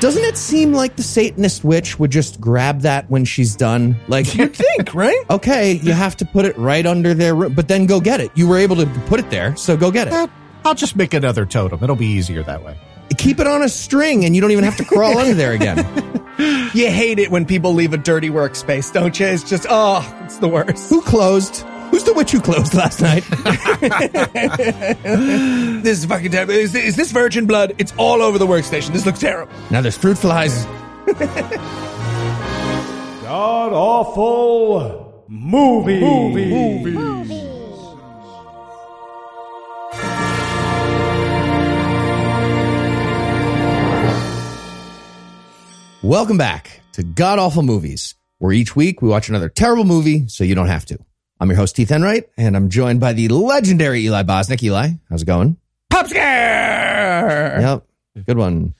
Doesn't it seem like the Satanist witch would just grab that when she's done? Like, you'd think, right? Okay, you have to put it right under their room, but then go get it. You were able to put it there, so go get it. I'll just make another totem. It'll be easier that way. Keep it on a string, and you don't even have to crawl under there again. You hate it when people leave a dirty workspace, don't you? It's just, oh, it's the worst. Who closed? Who's the witch who closed last night? This is fucking terrible. Is this virgin blood? It's all over the workstation. This looks terrible. Now there's fruit flies. God awful movies. Movies. Welcome back to God Awful Movies, where each week we watch another terrible movie so you don't have to. I'm your host, Heath Enright, and I'm joined by the legendary Eli Bosnick. Eli, how's it going? Pop Scare! Yep, good one.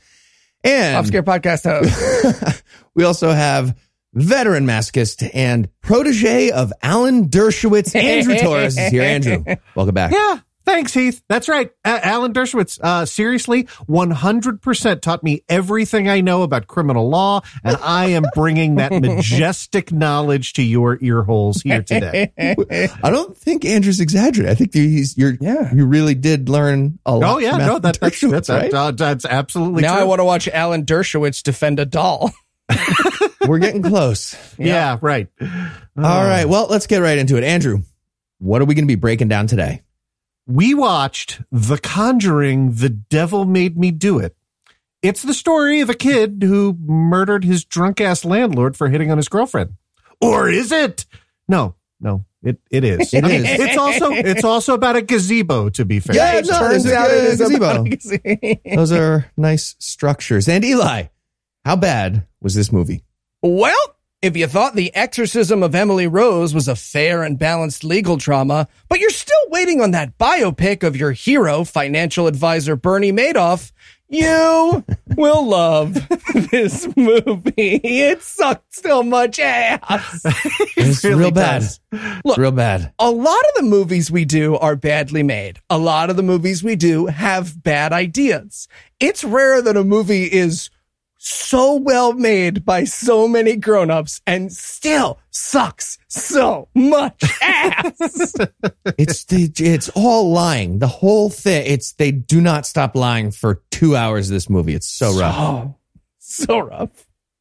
And Pop Scare podcast host. We also have veteran masochist and protege of Alan Dershowitz, Andrew Torrez is here. Andrew, welcome back. Yeah, thanks, Heath. That's right. Alan Dershowitz, seriously, 100% taught me everything I know about criminal law, and I am bringing that majestic knowledge to your ear holes here today. I don't think Andrew's exaggerated. I think you really did learn a lot. Oh, yeah. No, that's right. That's absolutely now true. Now I want to watch Alan Dershowitz defend a doll. We're getting close. Yeah, right. All right. Well, let's get right into it. Andrew, what are we going to be breaking down today? We watched The Conjuring, The Devil Made Me Do It. It's the story of a kid who murdered his drunk-ass landlord for hitting on his girlfriend. Or is it? No, it is. It is. It's also about a gazebo, to be fair. Yeah, it turns out it is a gazebo. Those are nice structures. And Eli, how bad was this movie? Well, if you thought The Exorcism of Emily Rose was a fair and balanced legal drama, but you're still waiting on that biopic of your hero, financial advisor Bernie Madoff, you will love this movie. It sucked so much ass. It's really real bad. Look, real bad. A lot of the movies we do are badly made. A lot of the movies we do have bad ideas. It's rare that a movie is so well made by so many grown-ups and still sucks so much ass. It's all lying. The whole thing. They do not stop lying for 2 hours of this movie. It's so rough.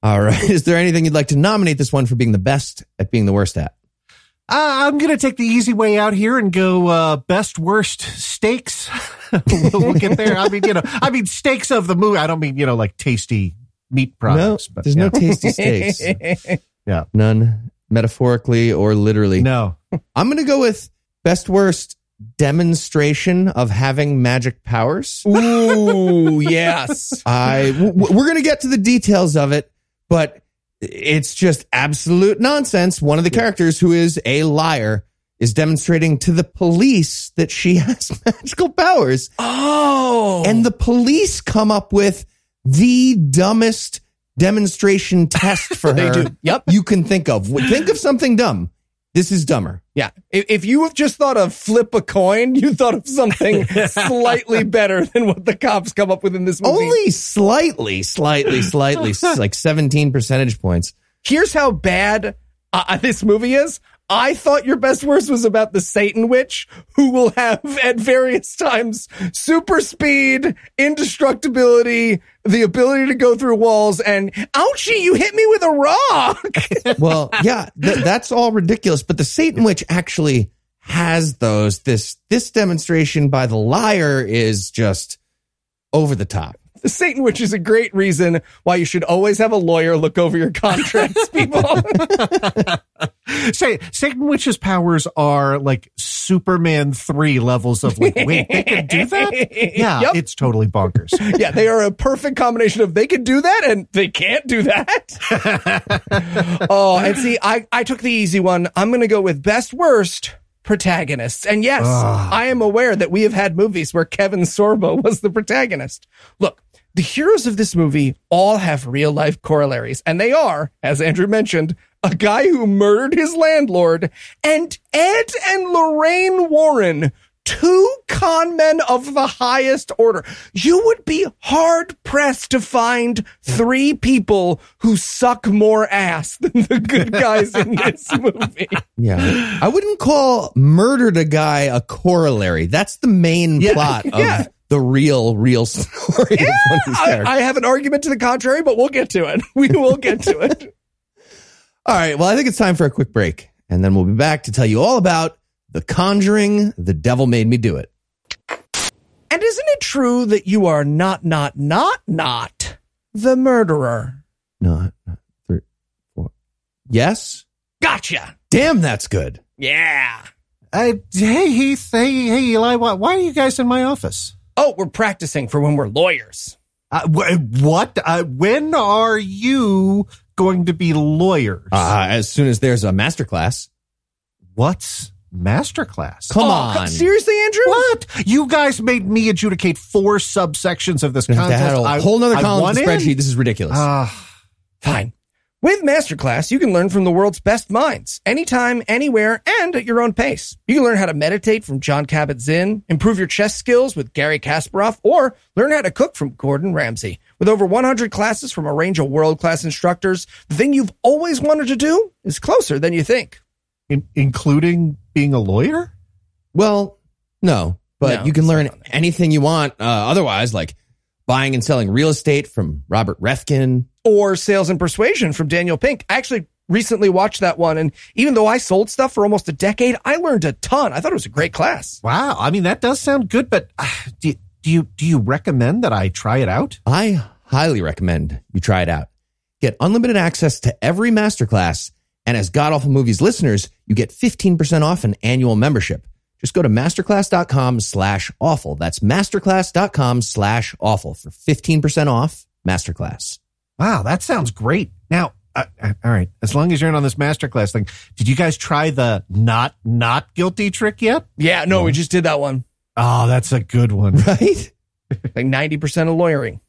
All right. Is there anything you'd like to nominate this one for being the best at being the worst at? I'm going to take the easy way out here and go best worst steaks. We'll get there. I mean steaks of the movie. I don't mean, like tasty meat products. No, but there's no tasty steaks. Yeah. None metaphorically or literally. No. I'm going to go with best worst demonstration of having magic powers. Ooh, yes. We're going to get to the details of it, but it's just absolute nonsense. One of the characters, who is a liar, is demonstrating to the police that she has magical powers. Oh. And the police come up with the dumbest demonstration test for her. They do. Yep. You can think of. Think of something dumb. This is dumber. Yeah. If you have just thought of flip a coin, you thought of something slightly better than what the cops come up with in this movie. Only slightly, like 17 percentage points. Here's how bad this movie is. I thought your best worst was about the Satan witch, who will have at various times super speed, indestructibility, the ability to go through walls, and ouchie, you hit me with a rock. Well, yeah, that's all ridiculous. But the Satan witch actually has those. This demonstration by the liar is just over the top. The Satan witch is a great reason why you should always have a lawyer look over your contracts, people. Satan witch's powers are like Superman 3 levels of like, wait, they can do that? Yeah, It's totally bonkers. Yeah, they are a perfect combination of they can do that and they can't do that. Oh, and see, I took the easy one. I'm going to go with best worst protagonists. And yes, I am aware that we have had movies where Kevin Sorbo was the protagonist. Look, the heroes of this movie all have real life corollaries, and they are, as Andrew mentioned, a guy who murdered his landlord and Ed and Lorraine Warren, two con men of the highest order. You would be hard-pressed to find three people who suck more ass than the good guys in this movie. Yeah. I wouldn't call Murdered a Guy a corollary. That's the main plot of the real story. Yeah, of one of I have an argument to the contrary, but we'll get to it. We will get to it. All right. Well, I think it's time for a quick break, and then we'll be back to tell you all about The Conjuring, The Devil Made Me Do It. And isn't it true that you are not the murderer? Not 3, 4. Yes? Gotcha. Damn, that's good. Yeah. Hey, Heath. Hey, Eli. Why are you guys in my office? Oh, we're practicing for when we're lawyers. What? When are you going to be lawyers? As soon as there's a masterclass. What's Masterclass? Come on. Seriously, Andrew? What? You guys made me adjudicate 4 subsections of this contest. A whole other column of the spreadsheet. This is ridiculous. Fine. With Masterclass, you can learn from the world's best minds, anytime, anywhere, and at your own pace. You can learn how to meditate from Jon Kabat-Zinn, improve your chess skills with Garry Kasparov, or learn how to cook from Gordon Ramsay. With over 100 classes from a range of world-class instructors, the thing you've always wanted to do is closer than you think. Including being a lawyer? Well, no, but you can learn anything you want otherwise, like buying and selling real estate from Robert Refkin. Or sales and persuasion from Daniel Pink. I actually recently watched that one, and even though I sold stuff for almost a decade, I learned a ton. I thought it was a great class. Wow. I mean, that does sound good, but do you recommend that I try it out? I highly recommend you try it out. Get unlimited access to every masterclass. And as God Awful Movies listeners, you get 15% off an annual membership. Just go to masterclass.com/awful. That's masterclass.com/awful for 15% off Masterclass. Wow, that sounds great. Now, all right, as long as you're in on this Masterclass thing, did you guys try the not guilty trick yet? Yeah, no, we just did that one. Oh, that's a good one. Right? Like 90% of lawyering.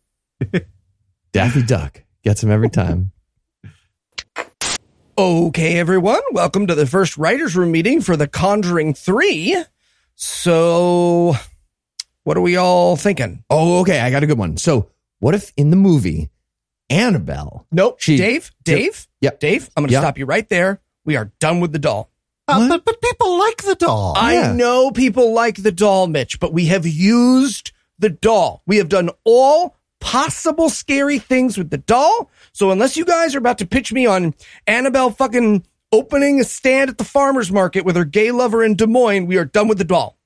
Daffy Duck gets him every time. Okay, everyone, welcome to the first writer's room meeting for The Conjuring 3. So, what are we all thinking? Oh, okay, I got a good one. So, what if in the movie, Annabelle... Nope, Dave, I'm going to stop you right there. We are done with the doll. But people like the doll. I know people like the doll, Mitch, but we have used the doll. We have done all possible scary things with the doll. So unless you guys are about to pitch me on Annabelle fucking opening a stand at the farmer's market with her gay lover in Des Moines, we are done with the doll.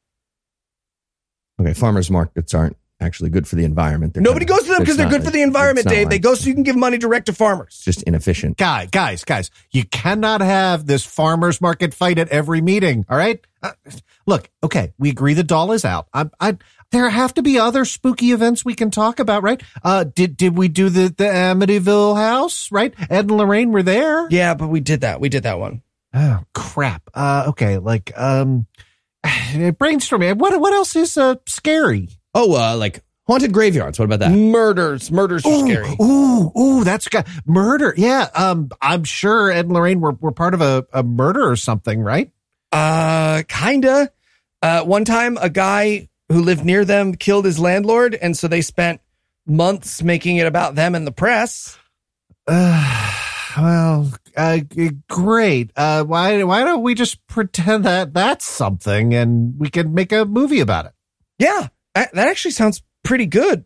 Okay, farmer's markets aren't actually good for the environment. Nobody goes to them because they're good for the environment, Dave. They go so you can give money direct to farmers. Just inefficient. Guys, you cannot have this farmer's market fight at every meeting, all right? Look, okay, we agree the doll is out. There have to be other spooky events we can talk about, right? Did we do the Amityville house, right? Ed and Lorraine were there. Yeah, but we did that. We did that one. Oh, crap. Okay, like, brainstorming. What else is scary? Oh, like haunted graveyards. What about that? Murders are scary. Ooh, that's good. Murder. Yeah, I'm sure Ed and Lorraine were part of a murder or something, right? Kinda. One time, a guy who lived near them killed his landlord, and so they spent months making it about them in the press. Great. Why don't we just pretend that that's something, and we can make a movie about it? Yeah, that actually sounds pretty good.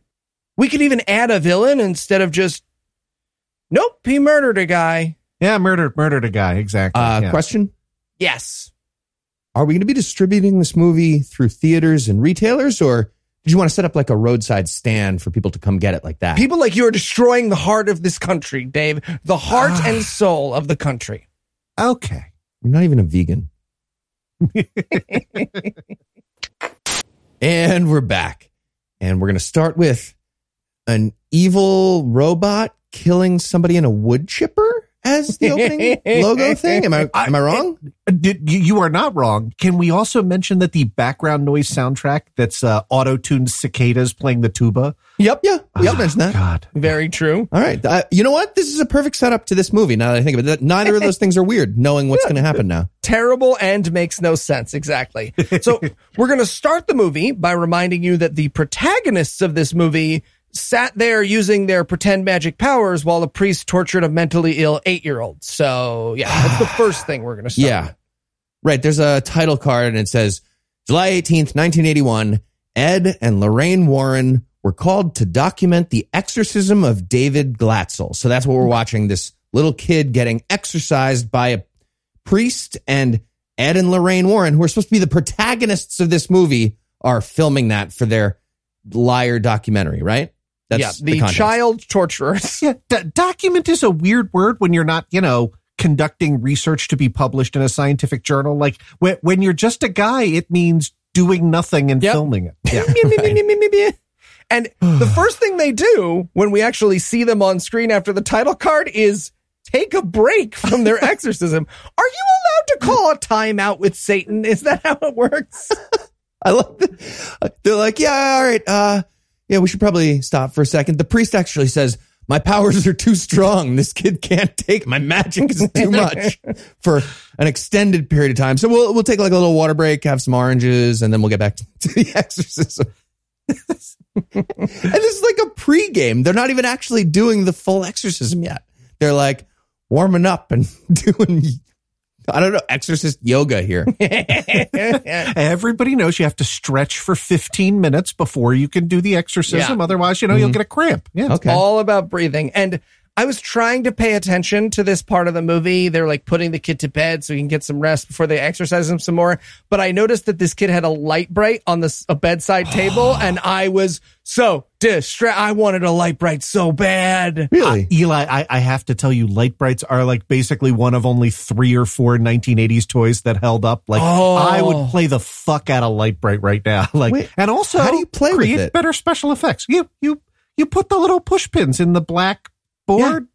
We could even add a villain instead of just, nope, he murdered a guy. Yeah, murdered a guy, exactly. Question? Yes. Are we going to be distributing this movie through theaters and retailers, or did you want to set up like a roadside stand for people to come get it like that? People like you are destroying the heart of this country, Dave. The heart and soul of the country. Okay. You're not even a vegan. And we're back. And we're going to start with an evil robot killing somebody in a wood chipper as the opening logo thing. Am I wrong? You are not wrong. Can we also mention that the background noise soundtrack that's auto-tuned cicadas playing the tuba? Yep. Yeah. Yep. Oh, that. God. Very true. All right. You know what? This is a perfect setup to this movie. Now that I think of it, neither of those things are weird, knowing what's going to happen now. Terrible and makes no sense. Exactly. So we're going to start the movie by reminding you that the protagonists of this movie sat there using their pretend magic powers while a priest tortured a mentally ill 8-year-old. So yeah, that's the first thing we're going to start. Yeah. With. Right. There's a title card and it says July 18th, 1981, Ed and Lorraine Warren were called to document the exorcism of David Glatzel. So that's what we're watching, this little kid getting exorcised by a priest, and Ed and Lorraine Warren, who are supposed to be the protagonists of this movie, are filming that for their liar documentary, right? That's the child torturers. Yeah, document is a weird word when you're not, conducting research to be published in a scientific journal. Like when you're just a guy, it means doing nothing and filming it. Yeah. Right. And the first thing they do when we actually see them on screen after the title card is take a break from their exorcism. Are you allowed to call a timeout with Satan? Is that how it works? I love that. They're like, yeah, all right. Yeah, we should probably stop for a second. The priest actually says, my powers are too strong. This kid can't take my magic is too much for an extended period of time. So we'll take like a little water break, have some oranges, and then we'll get back to the exorcism. And this is like a pregame. They're not even actually doing the full exorcism yet. They're like warming up and doing, I don't know, exorcist yoga here. Everybody knows you have to stretch for 15 minutes before you can do the exorcism. Yeah. Otherwise, you'll get a cramp. Yeah, okay. It's all about breathing. And I was trying to pay attention to this part of the movie. They're like putting the kid to bed so he can get some rest before they exercise him some more. But I noticed that this kid had a Light Bright on a bedside table, and I was so distracted. I wanted a Light Bright so bad. Really? Eli, I have to tell you, Light Brights are like basically one of only 3 or 4 1980s toys that held up. Like, I would play the fuck out of Light Bright right now. Like, wait, and also, how do you play create with it? Better special effects. You put the little push pins in the black board.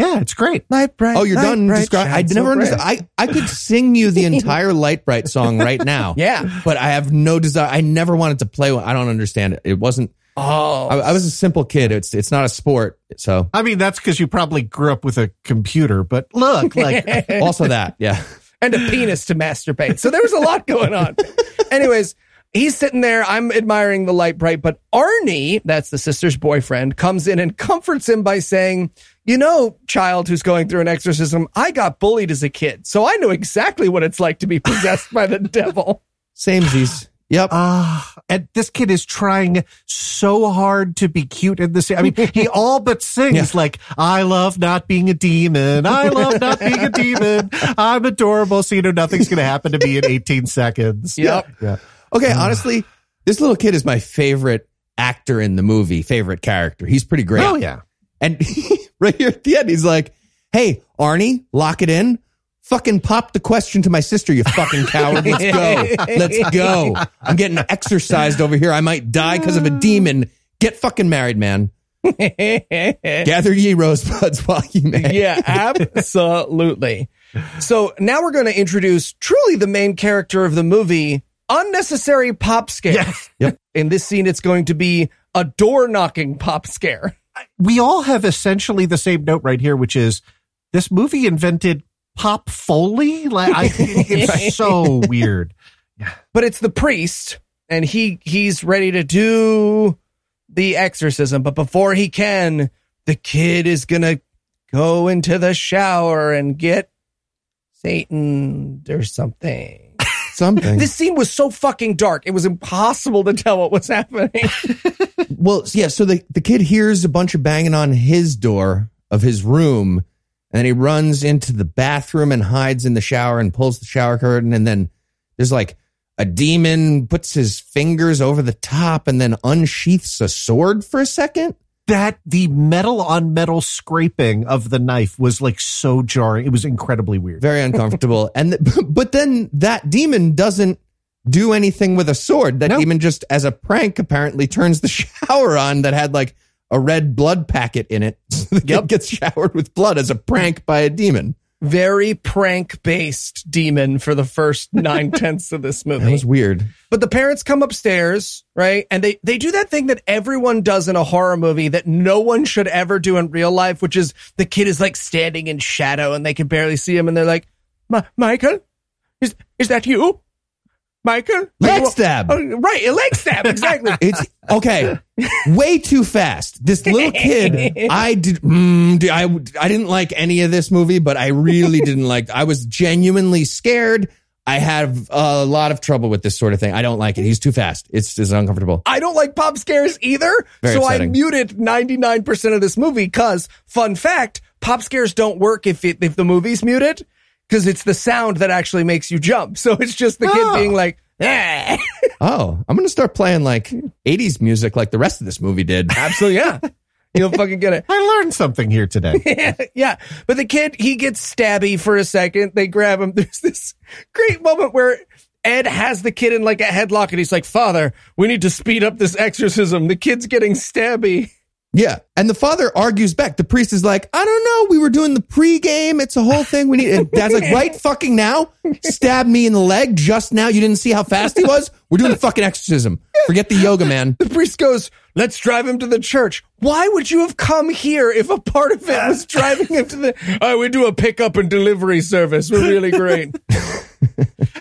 Yeah, it's great. Light Bright. Oh, you're done. I never understood. I could sing you the entire Light Bright song right now. Yeah. But I have no desire. I never wanted to play one. I don't understand it. It wasn't. Oh, I was a simple kid. It's not a sport. So I mean, that's because you probably grew up with a computer. But look, like also that. Yeah. And a penis to masturbate. So there was a lot going on. Anyways. He's sitting there. I'm admiring the Light Bright, but Arnie, that's the sister's boyfriend, comes in and comforts him by saying, child who's going through an exorcism, I got bullied as a kid, so I know exactly what it's like to be possessed by the devil. Samesies. Yep. And this kid is trying so hard to be cute in this. I mean, he all but sings like, I love not being a demon. I love not being a demon. I'm adorable. So, nothing's going to happen to me in 18 seconds. Yep. Yeah. Okay, honestly, this little kid is my favorite actor in the movie, favorite character. He's pretty great. Oh, yeah. And right here at the end, he's like, hey, Arnie, lock it in. Fucking pop the question to my sister, you fucking coward. Let's go. Let's go. I'm getting exercised over here. I might die because of a demon. Get fucking married, man. Gather ye rosebuds while ye may. Yeah, absolutely. So now we're going to introduce truly the main character of the movie, unnecessary pop scare. Yes. Yep. In this scene, it's going to be a door-knocking pop scare. We all have essentially the same note right here, which is this movie invented pop Foley. Like, it's so weird. But it's the priest, and he's ready to do the exorcism. But before he can, the kid is going to go into the shower and get Satan or something. Something. This scene was so fucking dark. It was impossible to tell what was happening. Well, yeah, so the kid hears a bunch of banging on his door of his room, and then he runs into the bathroom and hides in the shower and pulls the shower curtain, and then there's like a demon puts his fingers over the top and then unsheaths a sword for a second. That the metal on metal scraping of the knife was like so jarring. It was incredibly weird. Very uncomfortable. But then that demon doesn't do anything with a sword. That demon just as a prank apparently turns the shower on that had like a red blood packet in it. It gets showered with blood as a prank by a demon. Very prank-based demon for the first 9/10 of this movie. That was weird. But the parents come upstairs, right? And they do that thing that everyone does in a horror movie that no one should ever do in real life, which is the kid is like standing in shadow and they can barely see him. And they're like, Michael, is that you? Michael? Leg stab. Oh, right, a leg stab, exactly. It's okay. Way too fast. This little kid, I didn't like any of this movie, but I really didn't like. I was genuinely scared. I have a lot of trouble with this sort of thing. I don't like it. He's too fast. It's uncomfortable. I don't like pop scares either. Very upsetting. I muted 99% of this movie because, fun fact, pop scares don't work if the movie's muted. Because it's the sound that actually makes you jump. So it's just the kid being like, eh. Oh, I'm going to start playing like 80s music like the rest of this movie did. Absolutely, yeah. You'll fucking get it. I learned something here today. Yeah. But the kid, he gets stabby for a second. They grab him. There's this great moment where Ed has the kid in like a headlock and he's like, Father, we need to speed up this exorcism. The kid's getting stabby. Yeah. And the father argues back. The priest is like, I don't know. We were doing the pregame. It's a whole thing. We need. And Dad's like, right fucking now? Stab me in the leg just now. You didn't see how fast he was? We're doing the fucking exorcism. Forget the yoga, man. The priest goes, let's drive him to the church. Why would you have come here if a part of it was driving him to the... Oh, we do a pickup and delivery service. We're really great.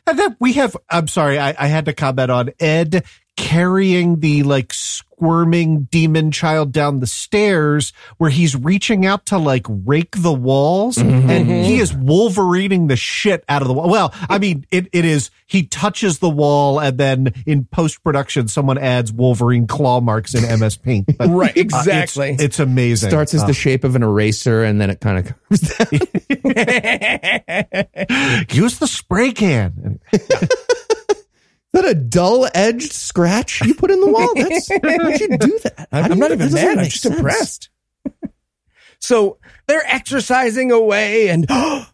And then we have... I'm sorry. I had to comment on Ed carrying the like squirming demon child down the stairs where he's reaching out to like rake the walls and he is Wolverining the shit out of the wall. Well, I mean, it is, he touches the wall and then in post-production, someone adds Wolverine claw marks in MS Paint. But, right, exactly. It's amazing. Starts as the shape of an eraser and then it kind of comes down. Use the spray can. Is that a dull-edged scratch you put in the wall? How'd you do that? I'm not even mad. I'm just impressed. So they're exorcising away, and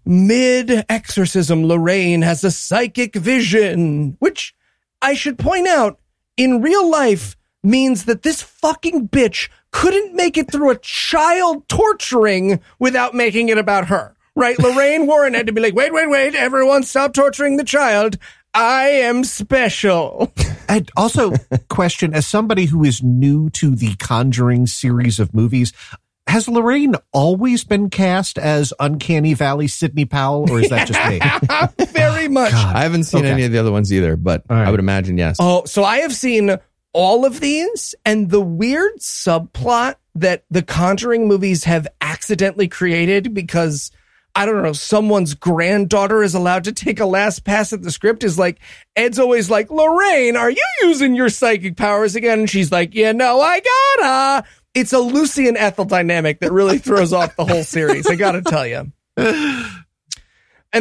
mid-exorcism, Lorraine has a psychic vision, which I should point out, in real life, means that this fucking bitch couldn't make it through a child torturing without making it about her, right? Lorraine Warren had to be like, wait, everyone stop torturing the child. I am special. And also, question, as somebody who is new to the Conjuring series of movies, has Lorraine always been cast as Uncanny Valley Sidney Powell, or is that just me? Very much. God. I haven't seen any of the other ones either, but I would imagine yes. Oh, so I have seen all of these, and the weird subplot that the Conjuring movies have accidentally created because... I don't know, someone's granddaughter is allowed to take a last pass at the script is like, Ed's always like, Lorraine, are you using your psychic powers again? And she's like, yeah, no, I gotta. It's a Lucy and Ethel dynamic that really throws off the whole series. I gotta tell you. And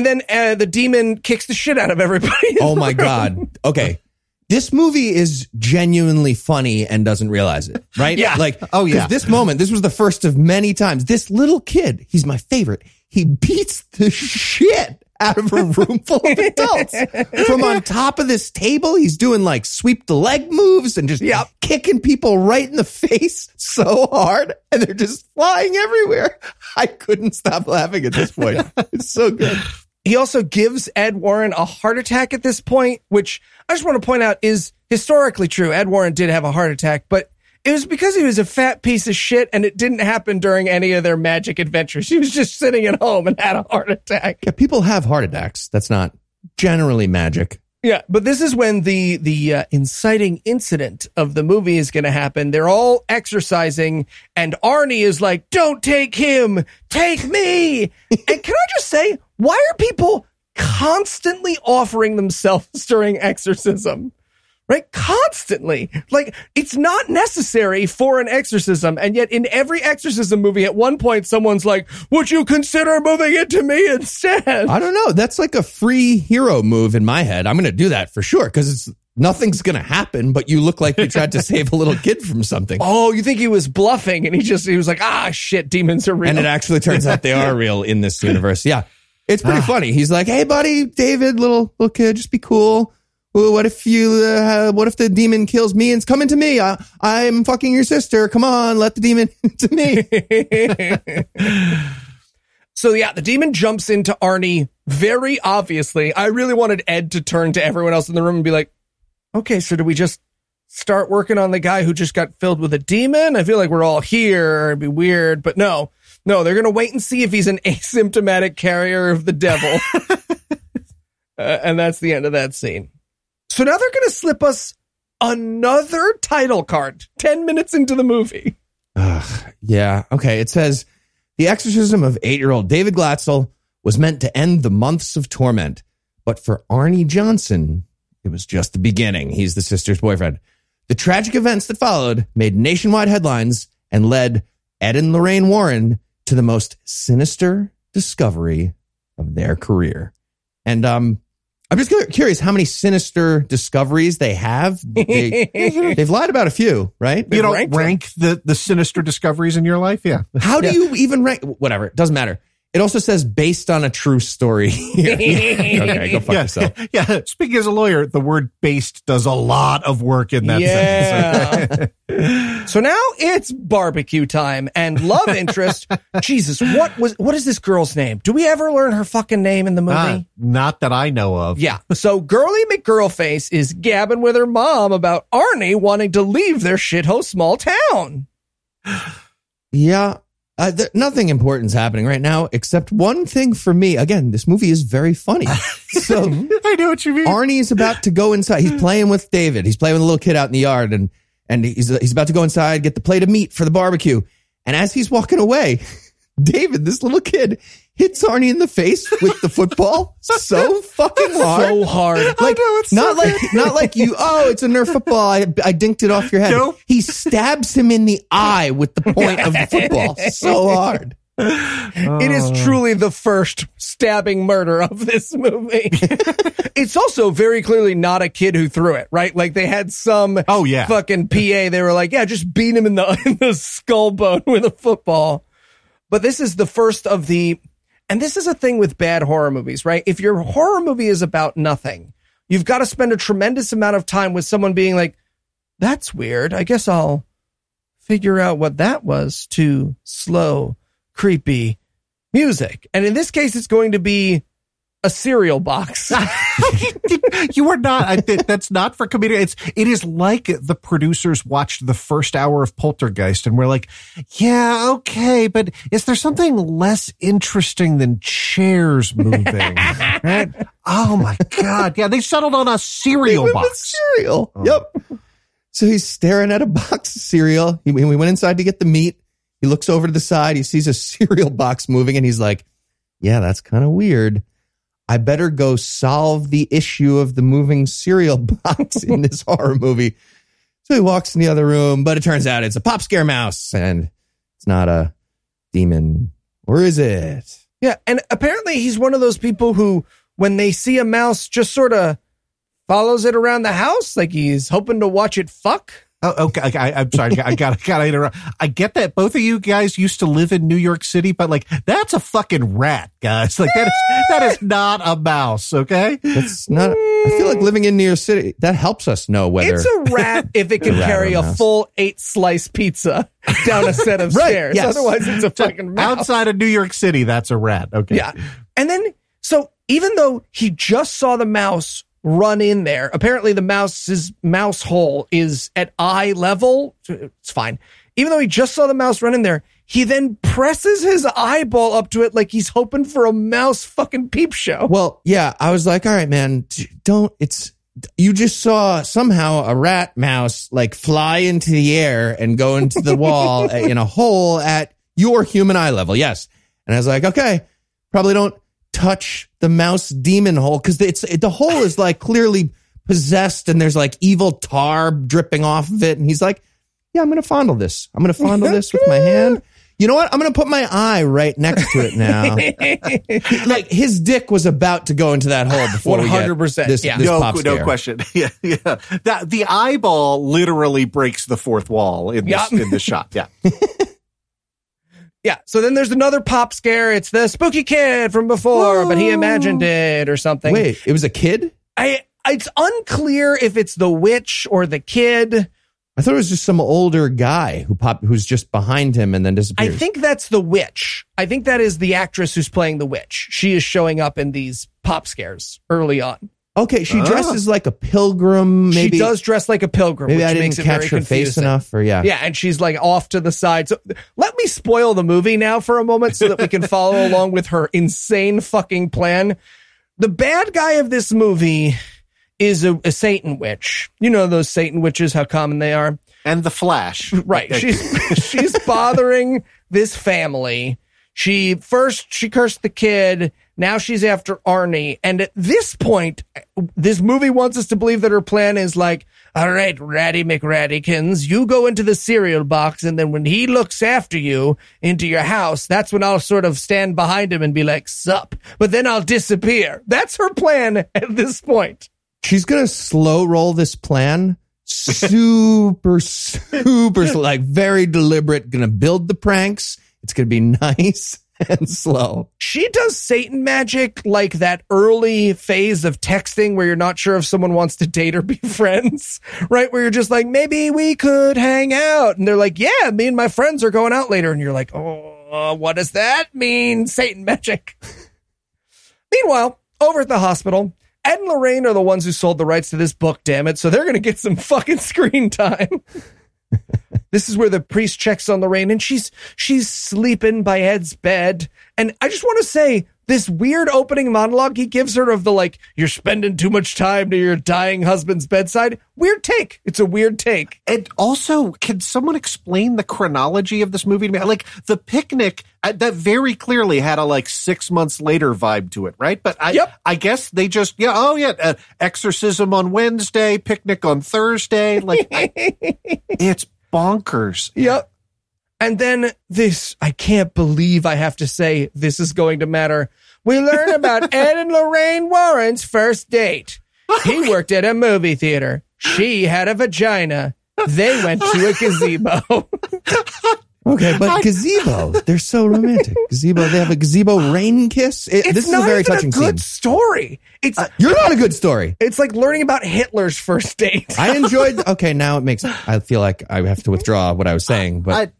then the demon kicks the shit out of everybody. Oh my God. Okay. This movie is genuinely funny and doesn't realize it, right? Yeah. Like, oh yeah. This moment, this was the first of many times. This little kid, he's my favorite. He beats the shit out of a room full of adults. From on top of this table, he's doing like sweep the leg moves and just kicking people right in the face so hard. And they're just flying everywhere. I couldn't stop laughing at this point. It's so good. He also gives Ed Warren a heart attack at this point, which I just want to point out is historically true. Ed Warren did have a heart attack, but it was because he was a fat piece of shit and it didn't happen during any of their magic adventures. He was just sitting at home and had a heart attack. Yeah, people have heart attacks. That's not generally magic. Yeah, but this is when the inciting incident of the movie is going to happen. They're all exercising and Arnie is like, don't take him, take me. And can I just say, why are people constantly offering themselves during exorcism? Right? Constantly. Like, it's not necessary for an exorcism. And yet in every exorcism movie, at one point, someone's like, would you consider moving it to me instead? I don't know. That's like a free hero move in my head. I'm going to do that for sure. Because nothing's going to happen. But you look like you tried to save a little kid from something. Oh, you think he was bluffing. And he was like, shit, demons are real. And it actually turns out they are real in this universe. Yeah. It's pretty funny. He's like, hey, buddy, David, little kid, just be cool. well, what if you, what if the demon kills me and it's coming to me? I'm fucking your sister. Come on, let the demon to me. So yeah, the demon jumps into Arnie very obviously. I really wanted Ed to turn to everyone else in the room and be like, okay, so do we just start working on the guy who just got filled with a demon? I feel like we're all here. It'd be weird, but no, they're going to wait and see if he's an asymptomatic carrier of the devil. And that's the end of that scene. So now they're going to slip us another title card 10 minutes into the movie. Yeah. Okay. It says, The Exorcism of 8-year-old David Glatzel was meant to end the months of torment. But for Arnie Johnson, it was just the beginning. He's the sister's boyfriend. The tragic events that followed made nationwide headlines and led Ed and Lorraine Warren to the most sinister discovery of their career. And, I'm just curious how many sinister discoveries they have. They've lied about a few, right? You don't rank the sinister discoveries in your life? Yeah. How do you even rank? Whatever. It doesn't matter. It also says based on a true story. Okay, go fuck yourself. Yeah. Speaking as a lawyer, the word based does a lot of work in that sentence. So now it's barbecue time and love interest. Jesus, what is this girl's name? Do we ever learn her fucking name in the movie? Not that I know of. Yeah. So Girly McGirlface is gabbing with her mom about Arnie wanting to leave their shithole small town. Yeah. Nothing important's happening right now, except one thing for me. Again, this movie is very funny. So I know what you mean. Arnie's about to go inside. He's playing with David. He's playing with a little kid out in the yard, and he's about to go inside, get the plate of meat for the barbecue. And as he's walking away, David, this little kid, hits Arnie in the face with the football so fucking hard. So hard. Like, I know, it's not so like, not like you, it's a Nerf football. I dinked it off your head. Nope. He stabs him in the eye with the point of the football so hard. It is truly the first stabbing murder of this movie. It's also very clearly not a kid who threw it, right? Like they had some fucking PA. They were like, just beat him in the skull bone with a football. But this is the first of the, and this is a thing with bad horror movies, right? If your horror movie is about nothing, you've got to spend a tremendous amount of time with someone being like, that's weird. I guess I'll figure out what that was to slow, creepy music. And in this case, it's going to be a cereal box. You are not. That's not for comedian. It is like the producers watched the first hour of Poltergeist and we're like, yeah, okay, but is there something less interesting than chairs moving? Right? Oh my God! Yeah, they settled on a cereal box. Cereal. Oh. Yep. So he's staring at a box of cereal. We went inside to get the meat. He looks over to the side. He sees a cereal box moving, and he's like, "Yeah, that's kind of weird. I better go solve the issue of the moving cereal box in this horror movie." So he walks in the other room, but it turns out it's a pop scare mouse and it's not a demon. Or is it? Yeah. And apparently he's one of those people who, when they see a mouse, just sort of follows it around the house. Like he's hoping to watch it fuck. Oh, okay. I'm sorry. I gotta interrupt. I get that both of you guys used to live in New York City, but like that's a fucking rat, guys. Like that is not a mouse. Okay, that's not. I feel like living in New York City that helps us know whether it's a rat if it can carry a full 8-slice pizza down a set of stairs. Yes. Otherwise, it's a fucking mouse. Outside of New York City, that's a rat. Okay. Yeah, and then so even though he just saw the mouse run in there, apparently the mouse's mouse hole is at eye level. It's fine. Even though he just saw the mouse run in there, he then presses his eyeball up to it like he's hoping for a mouse fucking peep show. Well, yeah, I was like, all right, man, you just saw somehow a rat mouse like fly into the air and go into the wall in a hole at your human eye level. Yes. And I was like, okay, probably don't touch the mouse demon hole because the hole is like clearly possessed and there's like evil tar dripping off of it. And he's like, yeah, I'm gonna fondle this with my hand. You know what? I'm gonna put my eye right next to it now. Like his dick was about to go into that hole before 100%. No question. Yeah. That the eyeball literally breaks the fourth wall in this shot. Yeah. Yeah, so then there's another pop scare. It's the spooky kid from before, but he imagined it or something. Wait, it was a kid? I It's unclear if it's the witch or the kid. I thought it was just some older guy who's just behind him and then disappears. I think that's the witch. I think that is the actress who's playing the witch. She is showing up in these pop scares early on. Okay, she dresses like a pilgrim. Maybe. She does dress like a pilgrim. Maybe which I didn't catch her face enough. Or yeah, and she's like off to the side. So let me spoil the movie now for a moment so that we can follow along with her insane fucking plan. The bad guy of this movie is a Satan witch. You know those Satan witches, how common they are. And the Flash. Right. She's bothering this family. She cursed the kid. Now she's after Arnie. And at this point, this movie wants us to believe that her plan is like, all right, Ratty McRattykins, you go into the cereal box. And then when he looks after you into your house, that's when I'll sort of stand behind him and be like, sup. But then I'll disappear. That's her plan at this point. She's going to slow roll this plan. Super, like very deliberate. Going to build the pranks. It's going to be nice and slow. She does Satan magic like that early phase of texting where you're not sure if someone wants to date or be friends, right? Where you're just like, maybe we could hang out. And they're like, yeah, me and my friends are going out later. And you're like, oh, what does that mean? Satan magic. Meanwhile, over at the hospital, Ed and Lorraine are the ones who sold the rights to this book, damn it. So they're going to get some fucking screen time. This is where the priest checks on Lorraine and she's sleeping by Ed's bed. And I just want to say this weird opening monologue he gives her of the like, you're spending too much time near your dying husband's bedside. Weird take. It's a weird take. And also, can someone explain the chronology of this movie to me? Like the picnic that very clearly had a like 6 months later vibe to it, right? But I guess they just, exorcism on Wednesday, picnic on Thursday. Like it's bonkers. Yep. And then this, I can't believe I have to say this is going to matter. We learn about Ed and Lorraine Warren's first date. He worked at a movie theater. She had a vagina. They went to a gazebo. Okay, but gazebo, they're so romantic. Gazebo, they have a gazebo rain kiss. This is a very touching scene. It's not a good story. You're not a good story. It's like learning about Hitler's first date. I enjoyed. Okay, now it makes. I feel like I have to withdraw what I was saying, but.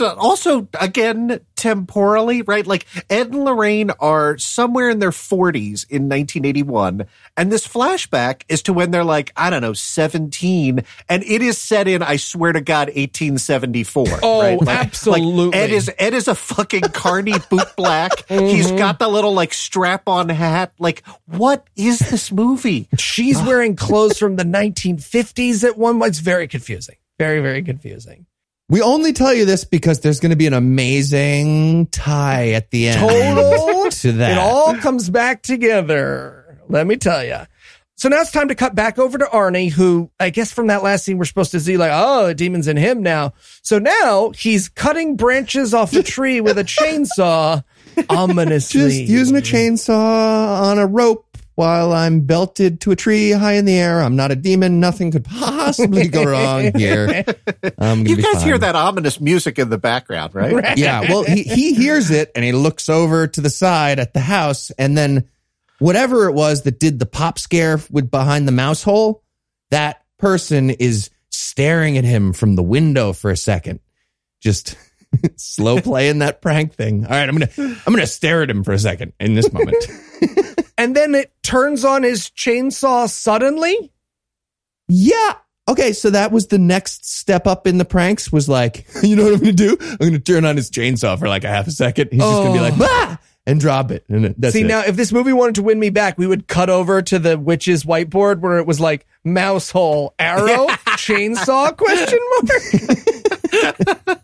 But also, again, temporally, right? Like Ed and Lorraine are somewhere in their 40s in 1981. And this flashback is to when they're like, I don't know, 17. And it is set in, I swear to God, 1874. Oh, right? Like, absolutely. Like Ed is a fucking carny boot black. Mm-hmm. He's got the little like strap on hat. Like, what is this movie? She's wearing clothes from the 1950s at one point. It's very confusing. Very, very confusing. We only tell you this because there's going to be an amazing tie at the end. Total to that. It all comes back together. Let me tell you. So now it's time to cut back over to Arnie, who I guess from that last scene, we're supposed to see like, oh, the demon's in him now. So now he's cutting branches off a tree with a chainsaw ominously. Just using a chainsaw on a rope. While I'm belted to a tree high in the air, I'm not a demon. Nothing could possibly go wrong here. You guys hear that ominous music in the background, right? Yeah. Well, he hears it and he looks over to the side at the house. And then whatever it was that did the pop scare with behind the mouse hole, that person is staring at him from the window for a second. Just slow playing that prank thing. All right. I'm going to stare at him for a second in this moment. And then it turns on his chainsaw suddenly? Yeah. Okay, so that was the next step up in the pranks was like, you know what I'm going to do? I'm going to turn on his chainsaw for like a half a second. He's just going to be like, bah! And drop it. And that's it. Now, if this movie wanted to win me back, we would cut over to the witch's whiteboard where it was like, mouse hole, arrow, chainsaw, question mark?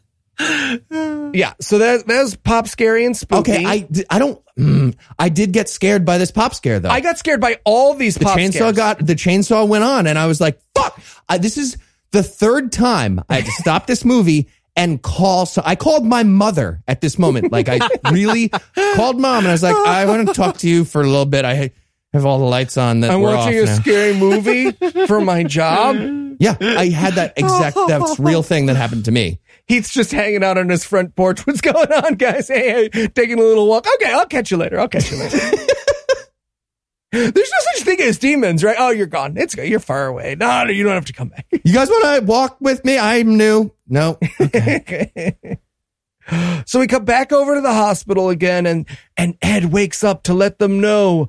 Yeah, so that was pop scary and spooky. Okay, I did get scared by this pop scare though. I got scared by all these pop scares. The chainsaw went on and I was like, fuck, this is the third time I had to stop this movie and call. So I called my mother at this moment. Like I really called mom and I was like, I want to talk to you for a little bit. I have all the lights on that I'm we're watching off a now. Scary movie for my job. Yeah, I had that exact, that's real thing that happened to me. Heath's just hanging out on his front porch. What's going on, guys? Hey, taking a little walk. Okay, I'll catch you later. There's no such thing as demons, right? Oh, you're gone. It's good. You're far away. No, you don't have to come back. You guys want to walk with me? I'm new. No. Okay. So we come back over to the hospital again, and Ed wakes up to let them know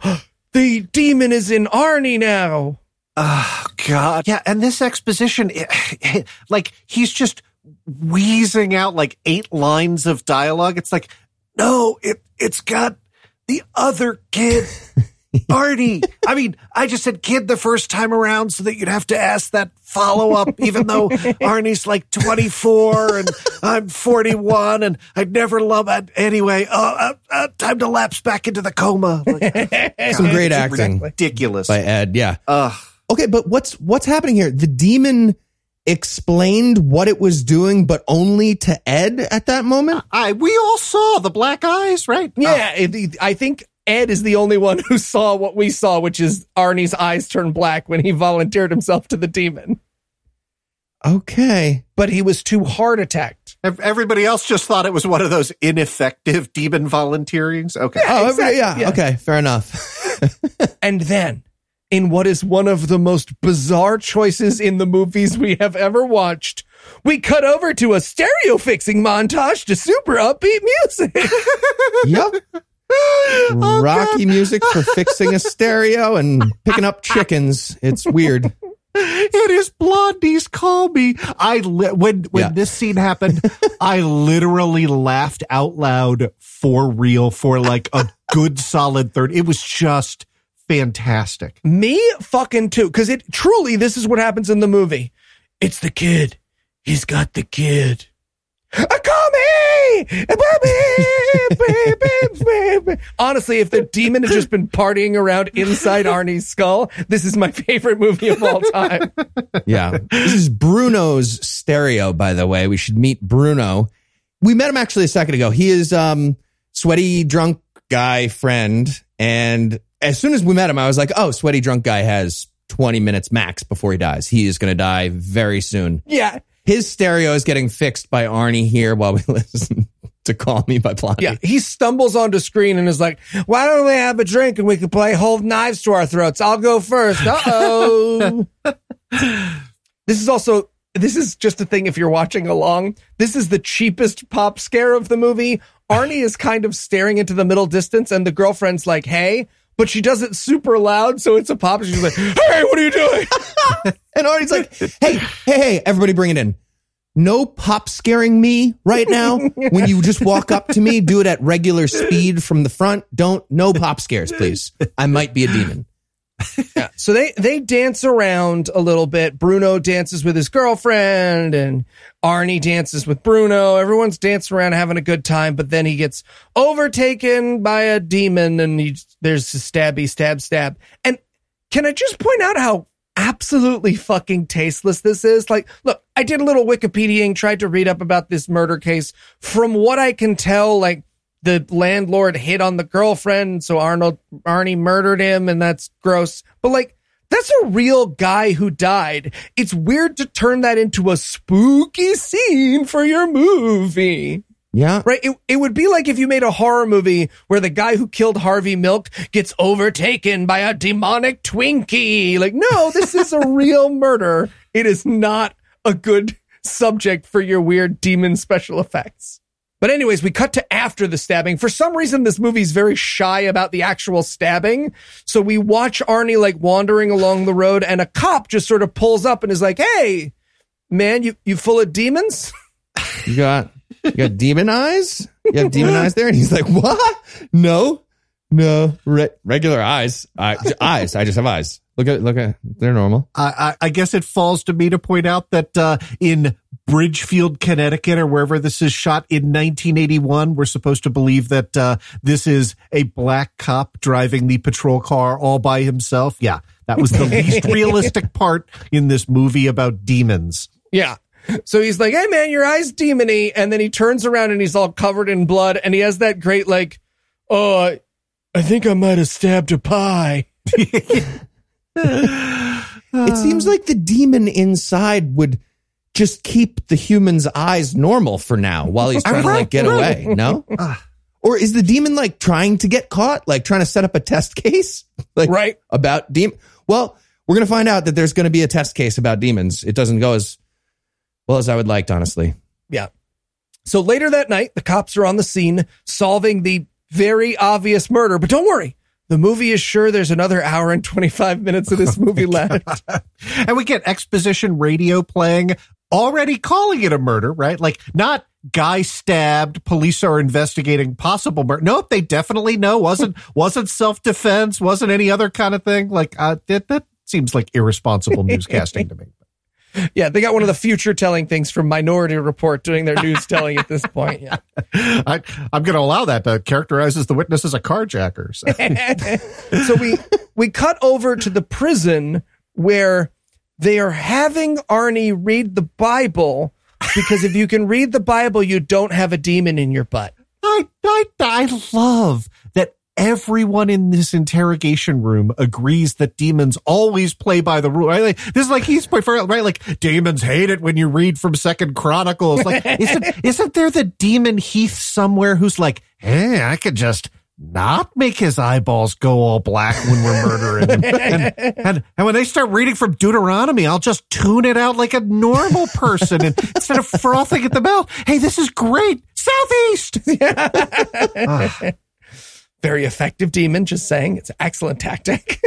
the demon is in Arnie now. Oh, God. Yeah, and this exposition, like, he's just wheezing out, like, 8 lines of dialogue. It's like, no, it's got the other kid, Arnie. I mean, I just said kid the first time around so that you'd have to ask that follow-up, even though Arnie's, like, 24, and I'm 41, and I'd never love it. Anyway, time to lapse back into the coma. Like, some great acting. Ridiculous. By Ed, yeah. Ugh. Okay, but what's happening here? The demon explained what it was doing, but only to Ed at that moment? We all saw the black eyes, right? Yeah, I think Ed is the only one who saw what we saw, which is Arnie's eyes turn black when he volunteered himself to the demon. Okay. But he was too heart attacked. Everybody else just thought it was one of those ineffective demon volunteerings. Okay. Yeah, exactly. Yeah. Okay, fair enough. And then, in what is one of the most bizarre choices in the movies we have ever watched, we cut over to a stereo fixing montage to super upbeat music. Yep. Oh, Rocky God. Music for fixing a stereo and picking up chickens. It's weird. It is Blondie's Call Me. When this scene happened, I literally laughed out loud for real for like a good solid third. It was just fantastic. Me fucking too. Because this is what happens in the movie. It's the kid. He's got the kid. Call me! Baby, baby, baby. Honestly, if the demon had just been partying around inside Arnie's skull, this is my favorite movie of all time. Yeah. This is Bruno's stereo, by the way. We should meet Bruno. We met him actually a second ago. He is sweaty drunk guy friend. And as soon as we met him, I was like, oh, sweaty drunk guy has 20 minutes max before he dies. He is going to die very soon. Yeah. His stereo is getting fixed by Arnie here while we listen to Call Me by Blondie. Yeah, he stumbles onto screen and is like, why don't we have a drink and we can play Hold Knives to Our Throats? I'll go first. Uh-oh. This is just a thing if you're watching along. This is the cheapest pop scare of the movie. Arnie is kind of staring into the middle distance and the girlfriend's like, hey, but she does it super loud, so it's a pop. She's like, hey, what are you doing? And Arnie's like, hey, everybody bring it in. No pop scaring me right now. When you just walk up to me, do it at regular speed from the front. No pop scares, please. I might be a demon. Yeah. So they dance around a little bit. Bruno dances with his girlfriend and Arnie dances with Bruno. Everyone's dancing around having a good time, but then he gets overtaken by a demon and there's a stabby stab. And can I just point out how absolutely fucking tasteless this is? Like, look, I did a little Wikipediaing, tried to read up about this murder case. From what I can tell, like, the landlord hit on the girlfriend, so Arnie murdered him, and that's gross. But, like, that's a real guy who died. It's weird to turn that into a spooky scene for your movie. Yeah. Right? It would be like if you made a horror movie where the guy who killed Harvey Milk gets overtaken by a demonic Twinkie. Like, no, this is a real murder. It is not a good subject for your weird demon special effects. But anyways, we cut to after the stabbing. For some reason, this movie's very shy about the actual stabbing. So we watch Arnie like wandering along the road and a cop just sort of pulls up and is like, hey, man, you full of demons? You got demon eyes? You have demon eyes there? And he's like, what? No, regular eyes. Eyes. I just have eyes. Look at, they're normal. I guess it falls to me to point out that in Bridgefield, Connecticut, or wherever this is shot in 1981, we're supposed to believe that this is a black cop driving the patrol car all by himself. Yeah, that was the least realistic part in this movie about demons. Yeah. So he's like, hey, man, your eyes demony. And then he turns around and he's all covered in blood. And he has that great, like, oh, I think I might have stabbed a pie. It seems like the demon inside would just keep the human's eyes normal for now while he's trying to like get away. No? Or is the demon like trying to get caught, like trying to set up a test case, like right about demon? Well, we're going to find out that there's going to be a test case about demons. It doesn't go as well as I would like, honestly. Yeah. So later that night, the cops are on the scene solving the very obvious murder. But don't worry. The movie is sure there's another hour and 25 minutes of this movie left. And we get exposition radio playing, already calling it a murder, right? Like, not guy stabbed, police are investigating possible murder. Nope, they definitely know. Wasn't self-defense, wasn't any other kind of thing. Like, that seems like irresponsible newscasting to me. Yeah, they got one of the future telling things from Minority Report doing their news telling at this point. Yeah. I'm going to allow that to characterize the witness as a carjacker. So, so we cut over to the prison where they are having Arnie read the Bible, because if you can read the Bible, you don't have a demon in your butt. I love that. Everyone in this interrogation room agrees that demons always play by the rule. Right? Like, this is like Heath's point, right? Like, demons hate it when you read from Second Chronicles. Like, isn't there the demon Heath somewhere who's like, hey, I could just not make his eyeballs go all black when we're murdering him. And when they start reading from Deuteronomy, I'll just tune it out like a normal person instead of frothing at the mouth. Hey, this is great. Southeast. Very effective demon, just saying. It's an excellent tactic.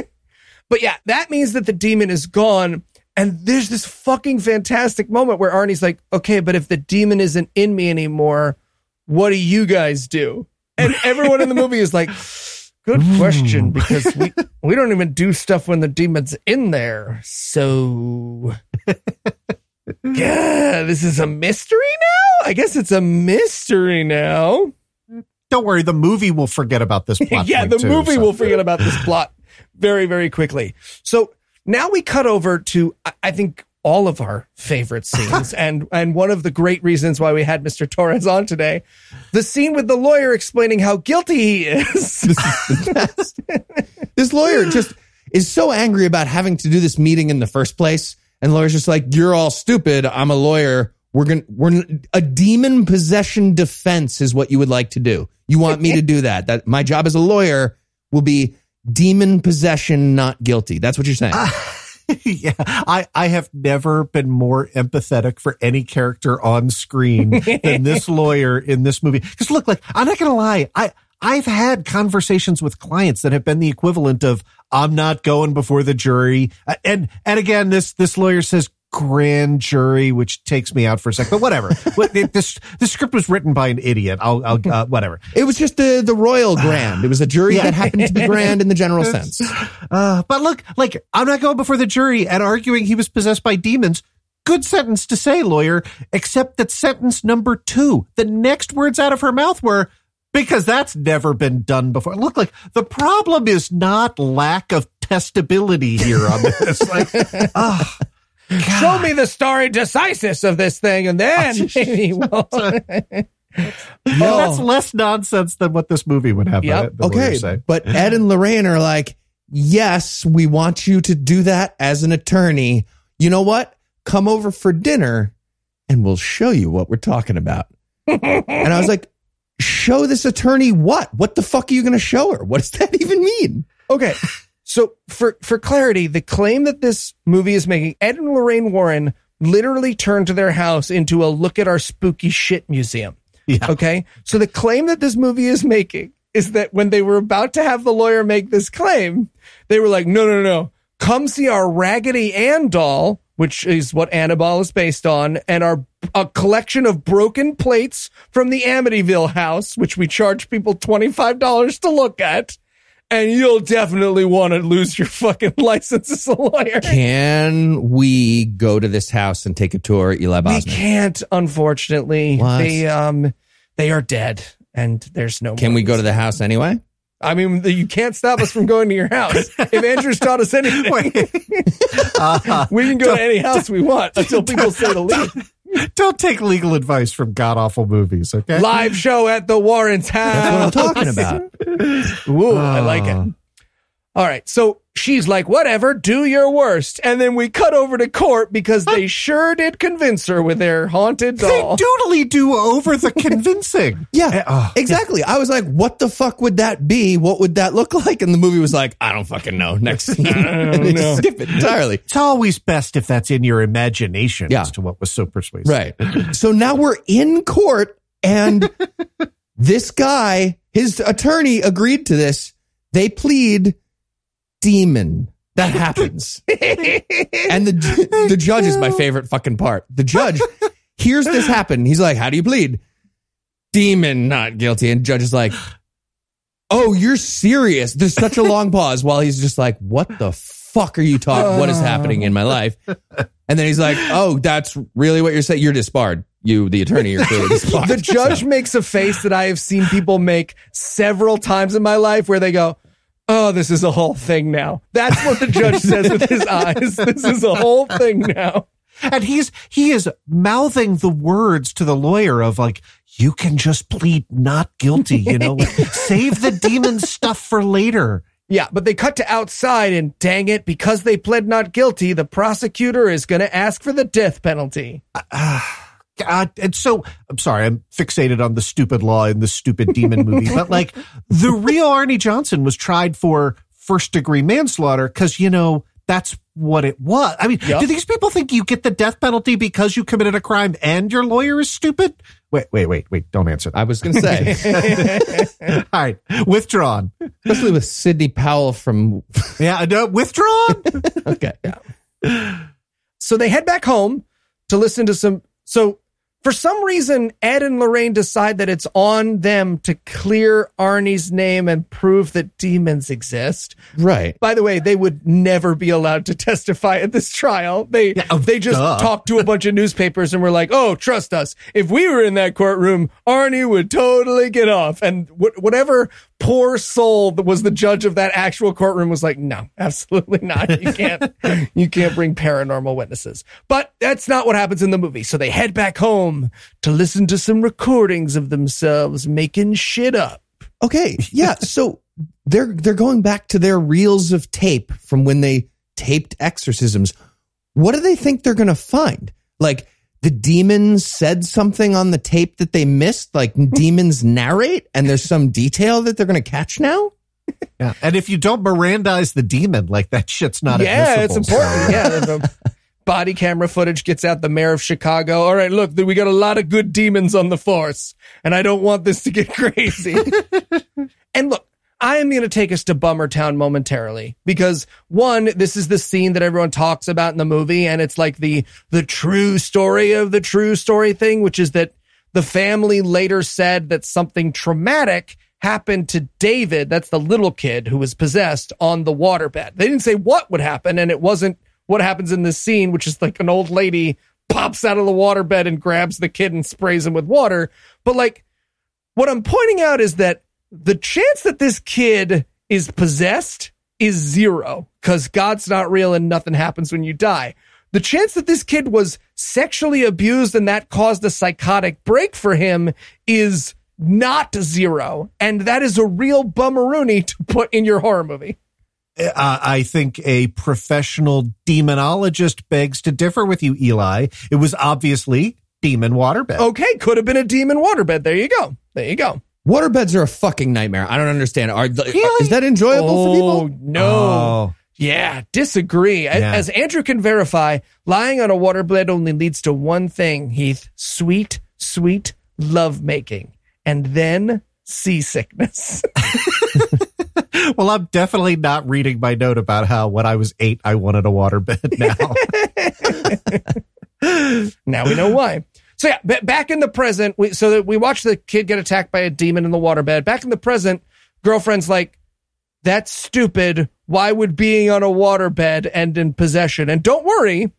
But yeah, that means that the demon is gone. And there's this fucking fantastic moment where Arnie's like, okay, but if the demon isn't in me anymore, what do you guys do? And everyone in the movie is like, good question, because we don't even do stuff when the demon's in there. So, yeah, this is a mystery now? I guess it's a mystery now. Don't worry, the movie will forget about this plot. Yeah, the movie will forget about this plot very, very quickly. So now we cut over to, I think, all of our favorite scenes. and one of the great reasons why we had Mr. Torrez on today, the scene with the lawyer explaining how guilty he is. This is the best. This lawyer just is so angry about having to do this meeting in the first place. And the lawyer's just like, you're all stupid. I'm a lawyer. We're a demon possession defense is what you would like to do. You want me to do that? That my job as a lawyer will be demon possession, not guilty. That's what you're saying. Yeah, I have never been more empathetic for any character on screen than this lawyer in this movie. Because look, like, I'm not gonna lie, I've had conversations with clients that have been the equivalent of I'm not going before the jury, and again, this lawyer says grand jury, which takes me out for a second, but whatever. The script was written by an idiot. I'll whatever. It was just the royal grand. It was a jury that happened to be grand in the general sense. But look, like, I'm not going before the jury and arguing he was possessed by demons. Good sentence to say, lawyer, except that sentence number 2, the next words out of her mouth were, because that's never been done before. Look, like, the problem is not lack of testability here on this. Like, God. Show me the stare decisis of this thing, and then maybe we'll... That's less nonsense than what this movie would have. Yep. Okay, but Ed and Lorraine are like, yes, we want you to do that as an attorney. You know what? Come over for dinner, and we'll show you what we're talking about. And I was like, show this attorney what? What the fuck are you going to show her? What does that even mean? Okay. So for clarity, the claim that this movie is making, Ed and Lorraine Warren literally turned their house into a look at our spooky shit museum. Yeah. Okay. So the claim that this movie is making is that when they were about to have the lawyer make this claim, they were like, no. Come see our Raggedy Ann doll, which is what Annabelle is based on, and a collection of broken plates from the Amityville house, which we charge people $25 to look at. And you'll definitely want to lose your fucking license as a lawyer. Can we go to this house and take a tour, Eli Bosnick? We can't, unfortunately. What? They are dead, and there's no. Can we go to the house anyway? I mean, you can't stop us from going to your house. If Andrew's taught us anything, we can go to any house we want until people say to leave. Don't take legal advice from God awful movies, okay? Live show at the Warren's house. That's what I'm talking about. Ooh, I like it. All right, so she's like, whatever, do your worst. And then we cut over to court because they sure did convince her with their haunted doll. They doodly do over the convincing. Yeah, exactly. I was like, what the fuck would that be? What would that look like? And the movie was like, I don't fucking know. Next scene. I don't know. Skip it entirely. It's always best if that's in your imagination as to what was so persuasive. Right. So now we're in court and this guy, his attorney agreed to this. They plead demon. That happens. And the judge is my favorite fucking part. The judge hears this happen. He's like, how do you plead? Demon, not guilty. And judge is like, oh, you're serious. There's such a long pause while he's just like, what the fuck are you talking? What is happening in my life? And then he's like, oh, that's really what you're saying. You're disbarred. You, the attorney, are clearly disbarred. The judge makes a face that I have seen people make several times in my life where they go, oh, this is a whole thing now. That's what the judge says with his eyes. This is a whole thing now. And he is mouthing the words to the lawyer of like, you can just plead not guilty, you know, like, save the demon stuff for later. Yeah, but they cut to outside and dang it, because they pled not guilty, the prosecutor is going to ask for the death penalty. And so, I'm sorry, I'm fixated on the stupid law in the stupid demon movie, but like the real Arnie Johnson was tried for first degree manslaughter because, you know, that's what it was. I mean, do these people think you get the death penalty because you committed a crime and your lawyer is stupid? Wait, don't answer that. I was going to say. All right, withdrawn. Especially with Sidney Powell from... Yeah, no, withdrawn? Okay, yeah. So they head back home to listen to some... So for some reason, Ed and Lorraine decide that it's on them to clear Arnie's name and prove that demons exist. Right. By the way, they would never be allowed to testify at this trial. They just talked to a bunch of newspapers and were like, oh, trust us. If we were in that courtroom, Arnie would totally get off. And whatever poor soul that was the judge of that actual courtroom was like, no, absolutely not. You can't bring paranormal witnesses. But that's not what happens in the movie. So they head back home to listen to some recordings of themselves making shit up. Okay, yeah. So they're going back to their reels of tape from when they taped exorcisms. What do they think they're going to find? Like the demons said something on the tape that they missed, like demons narrate, and there's some detail that they're going to catch now? Yeah. And if you don't Mirandize the demon, like that shit's not admissible. Yeah, it's important. Yeah. Body camera footage gets out the mayor of Chicago. All right, look, we got a lot of good demons on the force, and I don't want this to get crazy. And look, I am going to take us to Bummer Town momentarily because, one, this is the scene that everyone talks about in the movie, and it's like the true story of the true story thing, which is that the family later said that something traumatic happened to David, that's the little kid who was possessed, on the waterbed. They didn't say what would happen, and it wasn't what happens in this scene, which is like an old lady pops out of the waterbed and grabs the kid and sprays him with water. But like, what I'm pointing out is that the chance that this kid is possessed is zero because God's not real and nothing happens when you die. The chance that this kid was sexually abused and that caused a psychotic break for him is not zero. And that is a real bummeroonie to put in your horror movie. I think a professional demonologist begs to differ with you, Eli. It was obviously demon waterbed. Okay, could have been a demon waterbed. There you go. Waterbeds are a fucking nightmare. I don't understand. Really? Is that enjoyable for people? No. Oh. Yeah, disagree. Yeah. As Andrew can verify, lying on a waterbed only leads to one thing, Heath. Sweet, sweet lovemaking. And then seasickness. Well, I'm definitely not reading my note about how when I was 8, I wanted a waterbed now. Now we know why. So yeah, back in the present, we watch the kid get attacked by a demon in the waterbed. Back in the present, girlfriend's like, that's stupid. Why would being on a waterbed end in possession? And don't worry,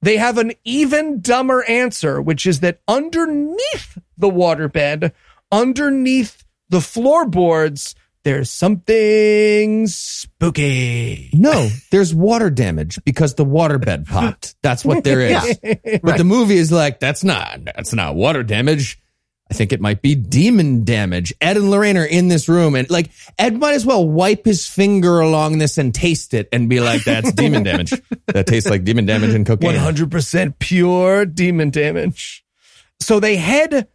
they have an even dumber answer, which is that underneath the waterbed, underneath the floorboards, there's something spooky. No, there's water damage because the waterbed popped. That's what there is. Yeah, right. But the movie is like, that's not water damage. I think it might be demon damage. Ed and Lorraine are in this room, and like Ed might as well wipe his finger along this and taste it and be like, that's demon damage. That tastes like demon damage and cocaine. 100% pure demon damage. So they head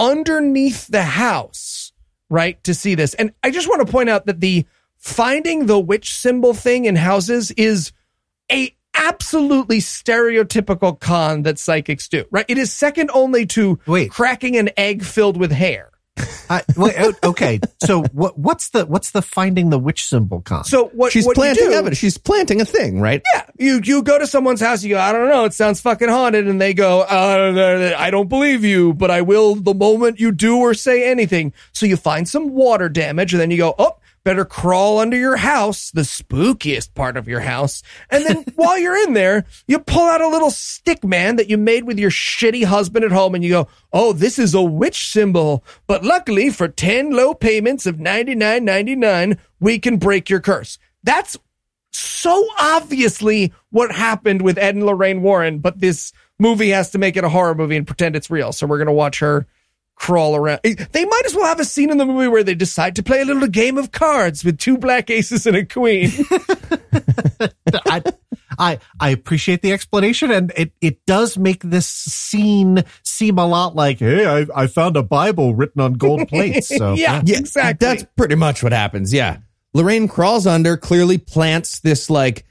underneath the house, right, to see this. And I just want to point out that the finding the witch symbol thing in houses is a absolutely stereotypical con that psychics do, right? It is second only to cracking an egg filled with hair. Okay, so what's the finding the witch symbol con? So she's planting a thing, right? Yeah, you go to someone's house, you go, I don't know, it sounds fucking haunted, and they go, I don't believe you, but I will the moment you do or say anything. So you find some water damage, and then you go, oh, better crawl under your house, the spookiest part of your house. And then while you're in there, you pull out a little stick man that you made with your shitty husband at home. And you go, oh, this is a witch symbol. But luckily for 10 low payments of $99.99, we can break your curse. That's so obviously what happened with Ed and Lorraine Warren. But this movie has to make it a horror movie and pretend it's real. So we're going to watch her crawl around. They might as well have a scene in the movie where they decide to play a little game of cards with two black aces and a queen. I appreciate the explanation, and it does make this scene seem a lot like, hey, I found a Bible written on gold plates. So yeah, exactly. That's pretty much what happens. Yeah, Lorraine crawls under, clearly plants this like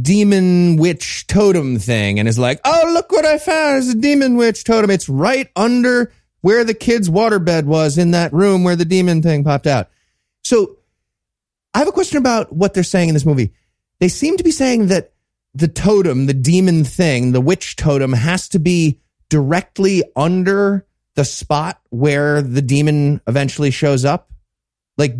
demon witch totem thing, and is like, oh, look what I found! It's a demon witch totem. It's right under where the kid's waterbed was, in that room where the demon thing popped out. So I have a question about what they're saying in this movie. They seem to be saying that the totem, the demon thing, the witch totem, has to be directly under the spot where the demon eventually shows up. Like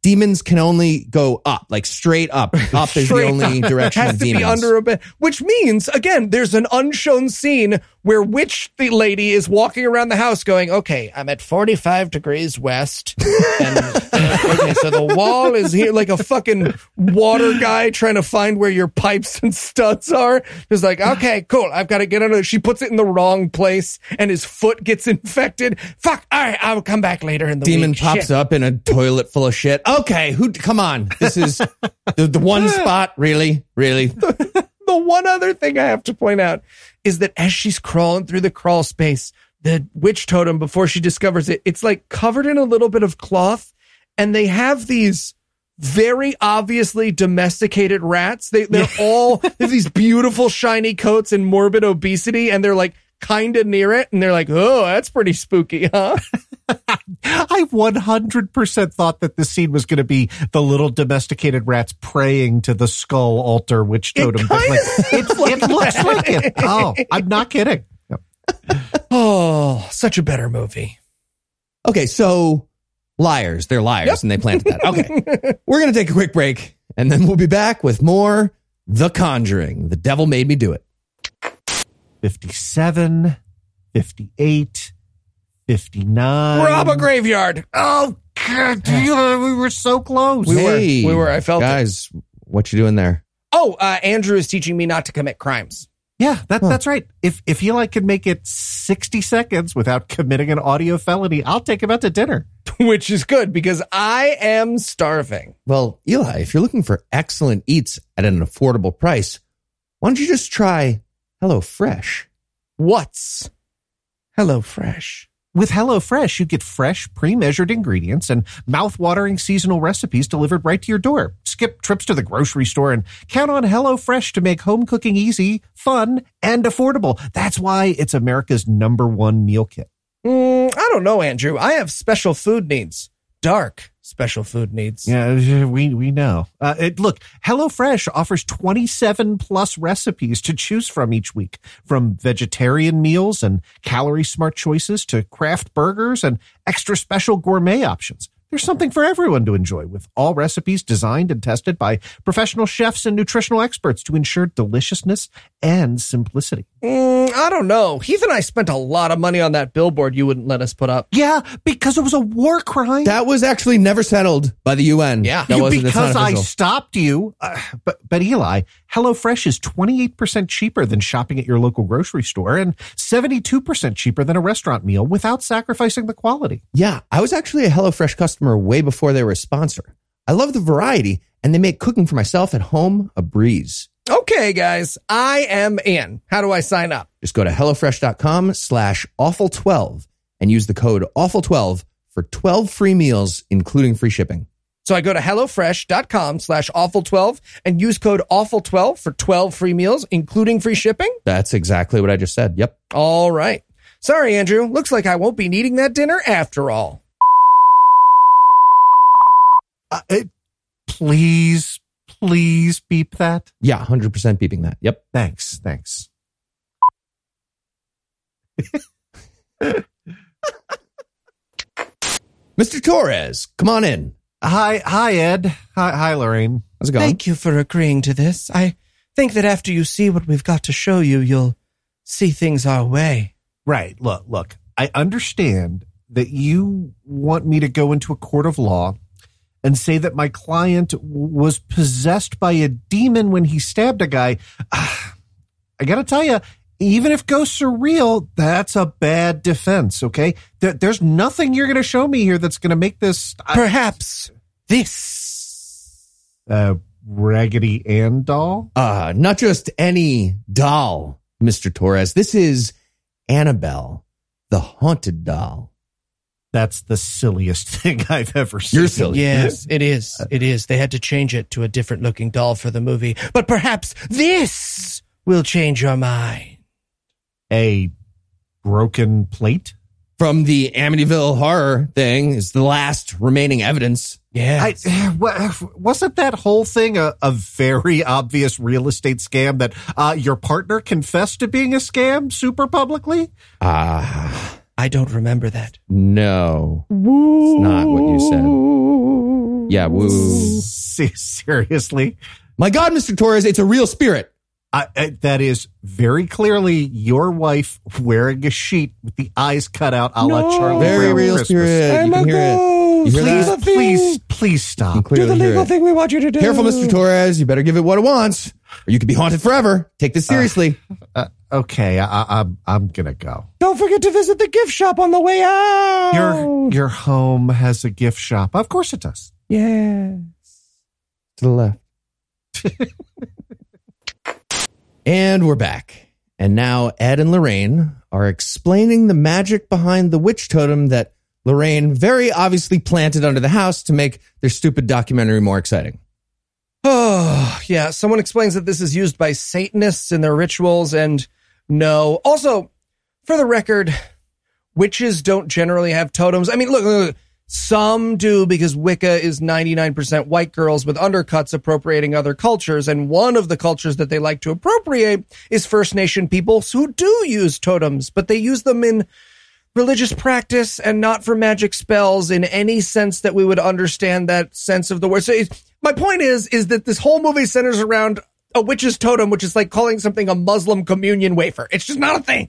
demons can only go up, like straight up. Up is the only direction of demons. Has to be under a bed, which means, again, there's an unshown scene where witch the lady is walking around the house going, okay, I'm at 45 degrees west. And, okay, so the wall is here, like a fucking water guy trying to find where your pipes and studs are. Just like, okay, cool, I've got to get under. She puts it in the wrong place and his foot gets infected. Fuck, all right, I'll come back later in the demon week. Pops up in a toilet full of shit. Okay, come on. This is the one spot, really, really. The one other thing I have to point out is that as she's crawling through the crawl space, the witch totem, before she discovers it, it's like covered in a little bit of cloth, and they have these very obviously domesticated rats. They're all, they have these beautiful shiny coats and morbid obesity, and they're like kind of near it, and they're like, oh, that's pretty spooky, huh? I 100% thought that this scene was going to be the little domesticated rats praying to the skull altar witch totem. It looks like it. Oh, I'm not kidding. Yep. Oh, such a better movie. Okay, so liars. They're liars, yep. And they planted that. Okay, we're going to take a quick break, and then we'll be back with more The Conjuring. The Devil Made Me Do It. 57, 58... 59. We're up a graveyard. Oh, God. We were so close. We were. I felt guys, it. What you doing there? Oh, Andrew is teaching me not to commit crimes. Yeah, that's right. If Eli could make it 60 seconds without committing an audio felony, I'll take him out to dinner. Which is good, because I am starving. Well, Eli, if you're looking for excellent eats at an affordable price, why don't you just try HelloFresh? What's HelloFresh? With HelloFresh, you get fresh, pre-measured ingredients and mouth-watering seasonal recipes delivered right to your door. Skip trips to the grocery store and count on HelloFresh to make home cooking easy, fun, and affordable. That's why it's America's #1 meal kit. I don't know, Andrew. I have special food needs. Dark special food needs. Yeah, we know. Look, HelloFresh offers 27+ recipes to choose from each week, from vegetarian meals and calorie-smart choices to craft burgers and extra special gourmet options. There's something for everyone to enjoy, with all recipes designed and tested by professional chefs and nutritional experts to ensure deliciousness and simplicity. I don't know. Heath and I spent a lot of money on that billboard you wouldn't let us put up. Yeah, because it was a war crime. That was actually never settled by the UN. Yeah, that wasn't, because I stopped you. But Eli, HelloFresh is 28% cheaper than shopping at your local grocery store and 72% cheaper than a restaurant meal without sacrificing the quality. Yeah, I was actually a HelloFresh customer way before they were a sponsor. I love the variety, and they make cooking for myself at home a breeze. Okay, guys, I am in. How do I sign up? Just go to HelloFresh.com/awful12 and use the code awful12 for 12 free meals, including free shipping. So I go to HelloFresh.com/awful12 and use code awful12 for 12 free meals, including free shipping? That's exactly what I just said. Yep. All right. Sorry, Andrew. Looks like I won't be needing that dinner after all. Please beep that. Yeah, 100% beeping that. Yep. Thanks. Mr. Torrez, come on in. Hi, Ed. Hi, Lorraine. How's it going? Thank you for agreeing to this. I think that after you see what we've got to show you, you'll see things our way. Right. Look, I understand that you want me to go into a court of law and say that my client was possessed by a demon when he stabbed a guy. I got to tell you, even if ghosts are real, that's a bad defense, okay? There's nothing you're going to show me here that's going to make this... Perhaps this... Raggedy Ann doll? Not just any doll, Mr. Torrez. This is Annabelle, the haunted doll. That's the silliest thing I've ever seen. You're silly. Yes, it is. It is. They had to change it to a different looking doll for the movie. But perhaps this will change your mind. A broken plate from the Amityville horror thing is the last remaining evidence. Yeah, wasn't that whole thing a very obvious real estate scam that your partner confessed to being a scam super publicly? I don't remember that. No, woo. It's not what you said. Yeah, woo. Seriously, my God, Mr. Torrez, it's a real spirit. That is very clearly your wife wearing a sheet with the eyes cut out a la Charlie Brown. Very real spirit. I'm a ghost. Please stop. Do the legal thing we want you to do. Careful, Mr. Torrez. You better give it what it wants, or you could be haunted forever. Take this seriously. Okay, I'm going to go. Don't forget to visit the gift shop on the way out. Your home has a gift shop. Of course it does. Yes. To the left. And we're back. And now Ed and Lorraine are explaining the magic behind the witch totem that Lorraine very obviously planted under the house to make their stupid documentary more exciting. Oh, yeah. Someone explains that this is used by Satanists in their rituals, and no. Also, for the record, witches don't generally have totems. I mean, look. Some do, because Wicca is 99% white girls with undercuts appropriating other cultures. And one of the cultures that they like to appropriate is First Nation people who do use totems, but they use them in religious practice and not for magic spells in any sense that we would understand that sense of the word. So my point is that this whole movie centers around a witch's totem, which is like calling something a Muslim communion wafer. It's just not a thing.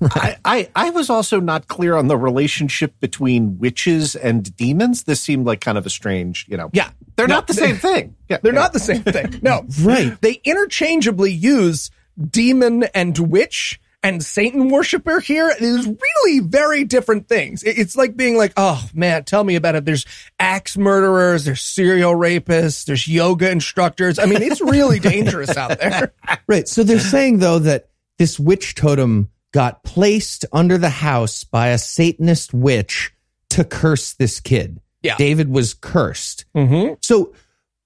Right. I was also not clear on the relationship between witches and demons. This seemed like kind of a strange, Yeah. They're not the same thing. Yeah, they're not the same thing. No. Right. They interchangeably use demon and witch and Satan worshiper here. It is really very different things. It's like being like, oh, man, tell me about it. There's axe murderers, there's serial rapists, there's yoga instructors. I mean, it's really dangerous out there. Right. So they're saying, though, that this witch totem got placed under the house by a Satanist witch to curse this kid. Yeah. David was cursed. Mm-hmm. So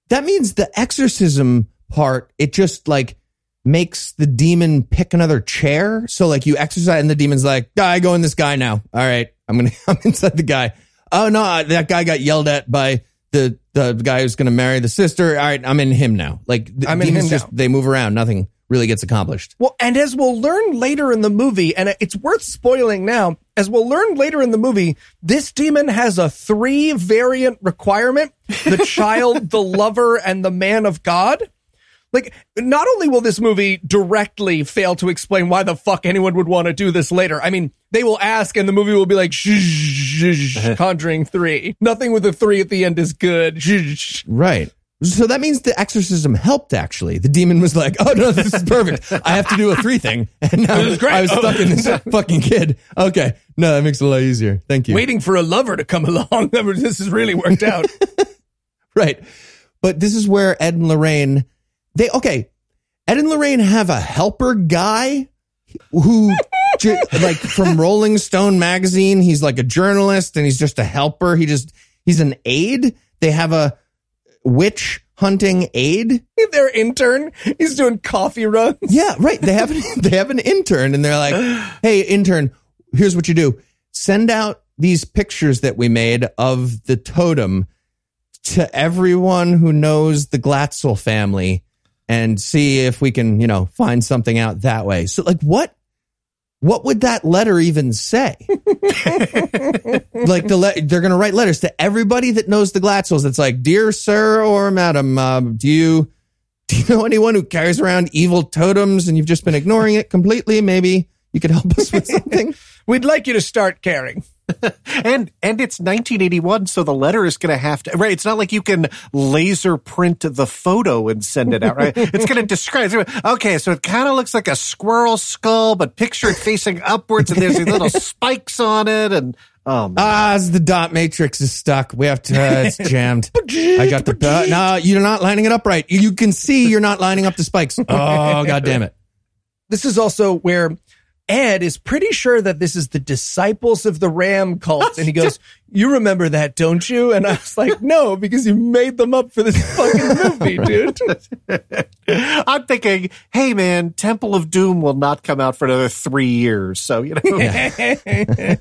that means the exorcism part, it just like makes the demon pick another chair. So like you exercise and the demon's like, I go in this guy now. All right. I'm inside the guy. Oh no, that guy got yelled at by the guy who's going to marry the sister. All right. I'm in him now. Like the demons just, they move around. Nothing really gets accomplished. Well, and as we'll learn later in the movie, and it's worth spoiling now, this demon has a 3 variant requirement: the child, the lover, and the man of God. Like, not only will this movie directly fail to explain why the fuck anyone would want to do this later. I mean, they will ask and the movie will be like, Conjuring 3. Nothing with a 3 at the end is good. Right. So that means the exorcism helped, actually. The demon was like, oh, no, this is perfect. I have to do a three thing. And now I was stuck in this fucking kid. Okay. No, that makes it a lot easier. Thank you. Waiting for a lover to come along. This has really worked out. Right. But this is where Ed and Lorraine, Ed and Lorraine have a helper guy who, like from Rolling Stone magazine, he's like a journalist and he's just a helper. He's an aide. They have a witch hunting aide. Their intern. He's doing coffee runs. Yeah, right. They have an intern and they're like, hey, intern, here's what you do. Send out these pictures that we made of the totem to everyone who knows the Glatzel family and see if we can, find something out that way. So like what would that letter even say? They're going to write letters to everybody that knows the Glatzels. It's like, dear sir or madam, do you know anyone who carries around evil totems and you've just been ignoring it completely? Maybe you could help us with something. We'd like you to start caring. and it's 1981, so the letter is going to have to, right? It's not like you can laser print the photo and send it out, right? It's going to describe. Okay, so it kind of looks like a squirrel skull, but picture it facing upwards, and there's these little spikes on it, and the dot matrix is stuck. We have to. It's jammed. I got the dot. No, you're not lining it up right. You can see you're not lining up the spikes. Oh, God damn it! This is also where Ed is pretty sure that this is the Disciples of the Ram cult. And he goes, you remember that, don't you? And I was like, no, because you made them up for this fucking movie, dude. I'm thinking, hey, man, Temple of Doom will not come out for another 3 years. So, Yeah.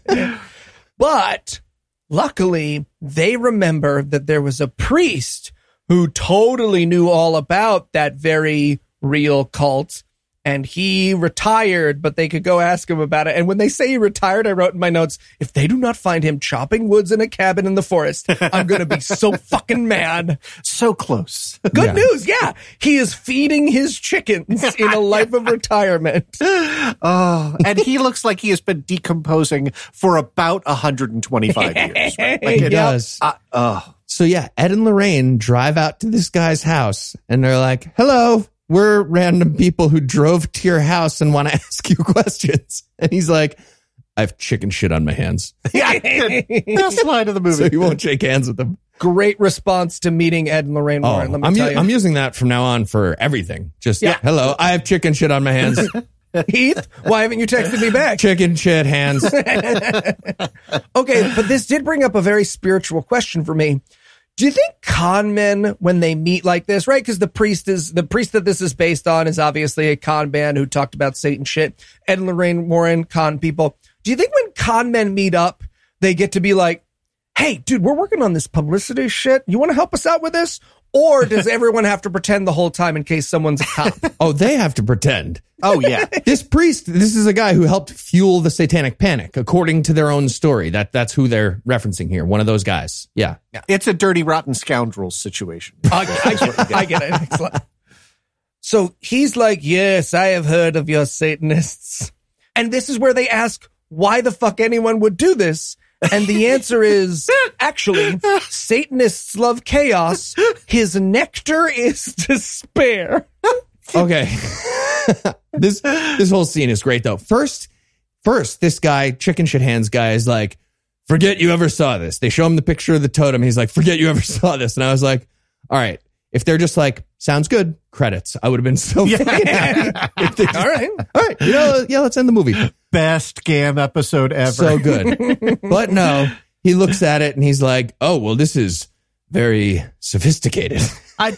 But luckily, they remember that there was a priest who totally knew all about that very real cult. And he retired, but they could go ask him about it. And when they say he retired, I wrote in my notes, if they do not find him chopping woods in a cabin in the forest, I'm going to be so fucking mad. So close. Good news. Yeah. He is feeding his chickens in a life of retirement. Oh, and he looks like he has been decomposing for about 125 years. Right? Like it does. So yeah, Ed and Lorraine drive out to this guy's house and they're like, hello. We're random people who drove to your house and want to ask you questions. And he's like, I have chicken shit on my hands. Best line of the movie. So you won't shake hands with them. Great response to meeting Ed and Lorraine Warren. Oh, Let me tell you. I'm using that from now on for everything. Just, hello, I have chicken shit on my hands. Heath, why haven't you texted me back? Chicken shit hands. Okay, but this did bring up a very spiritual question for me. Do you think con men, when they meet like this, right? Because the priest that this is based on is obviously a con man who talked about Satan shit. Ed and Lorraine Warren, con people. Do you think when con men meet up, they get to be like, hey, dude, we're working on this publicity shit. You want to help us out with this? Or does everyone have to pretend the whole time in case someone's a cop? Oh, they have to pretend. Oh, yeah. This priest, this is a guy who helped fuel the satanic panic, according to their own story. That's who they're referencing here. One of those guys. Yeah. It's a dirty, rotten scoundrels situation. I get it. Excellent. So he's like, yes, I have heard of your Satanists. And this is where they ask why the fuck anyone would do this. And the answer is, actually, Satanists love chaos. His nectar is despair. Okay. This whole scene is great, though. First, this guy, chicken shit hands guy, is like, forget you ever saw this. They show him the picture of the totem. He's like, forget you ever saw this. And I was like, all right. If they're just like, sounds good, credits. I would have been so fucking happy. All right. Let's end the movie. Best GAM episode ever. So good. But no, he looks at it and he's like, oh, well, this is very sophisticated. A